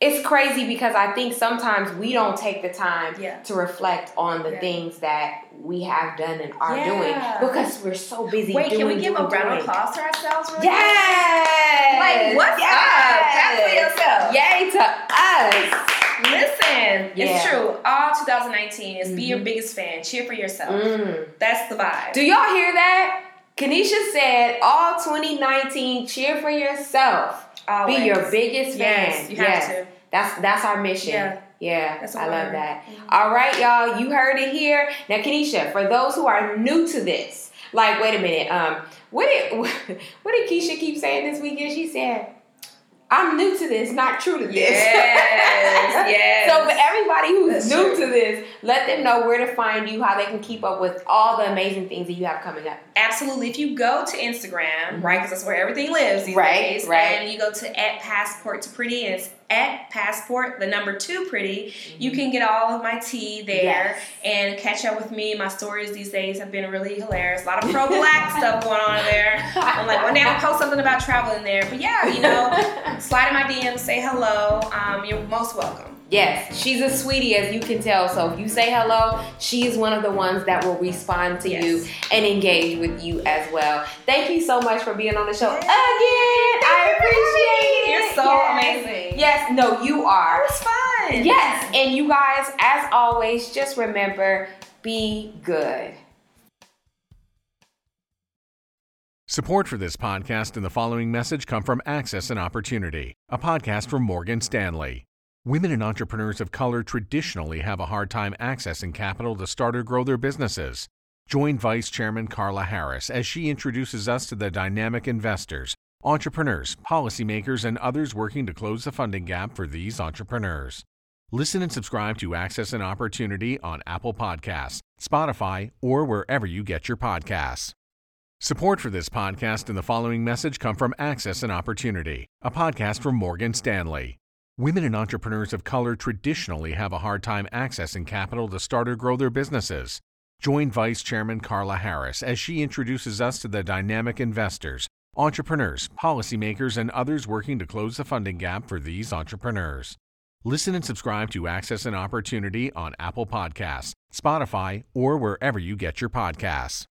it's crazy because I think sometimes we don't take the time to reflect on the things that we have done and are doing because we're so busy doing. Wait, can we give a round of applause to ourselves? Really? Yes! Like, what's up? Clap for yourself. Yay to us. Listen, it's true. All 2019 is be your biggest fan. Cheer for yourself. That's the vibe. Do y'all hear that? Kenecia said, all 2019, cheer for yourself. Always. Be your biggest fan. Yes, you have to. That's our mission. Yeah, that's I love that. All right, y'all, you heard it here. Now, Kenecia, for those who are new to this, like, wait a minute. What did Keisha keep saying this weekend? She said, "I'm new to this, not true to this." Yes, yes. So, for everybody who's new to this, let them know where to find you, how they can keep up with all the amazing things that you have coming up. Absolutely. If you go to Instagram, right, because that's where everything lives these days, and you go to @Passport2Pretty, and it's @Passport2Pretty. You can get all of my tea there and catch up with me. My stories these days have been really hilarious. A lot of pro-black stuff going on there. I'm like, one day I'll post something about traveling there. But yeah, you know, slide in my DMs, say hello. You're most welcome. Yes, she's a sweetie, as you can tell. So if you say hello, she is one of the ones that will respond to you and engage with you as well. Thank you so much for being on the show again. I appreciate it. You're so amazing. Yes, no, you are. It was fun. Yes, and you guys, as always, just remember, be good. Support for this podcast and the following message come from Access and Opportunity, a podcast from Morgan Stanley. Women and entrepreneurs of color traditionally have a hard time accessing capital to start or grow their businesses. Join Vice Chairman Carla Harris as she introduces us to the dynamic investors, entrepreneurs, policymakers, and others working to close the funding gap for these entrepreneurs. Listen and subscribe to Access and Opportunity on Apple Podcasts, Spotify, or wherever you get your podcasts. Support for this podcast and the following message come from Access and Opportunity, a podcast from Morgan Stanley. Women and entrepreneurs of color traditionally have a hard time accessing capital to start or grow their businesses. Join Vice Chairman Carla Harris as she introduces us to the dynamic investors, entrepreneurs, policymakers, and others working to close the funding gap for these entrepreneurs. Listen and subscribe to Access and Opportunity on Apple Podcasts, Spotify, or wherever you get your podcasts.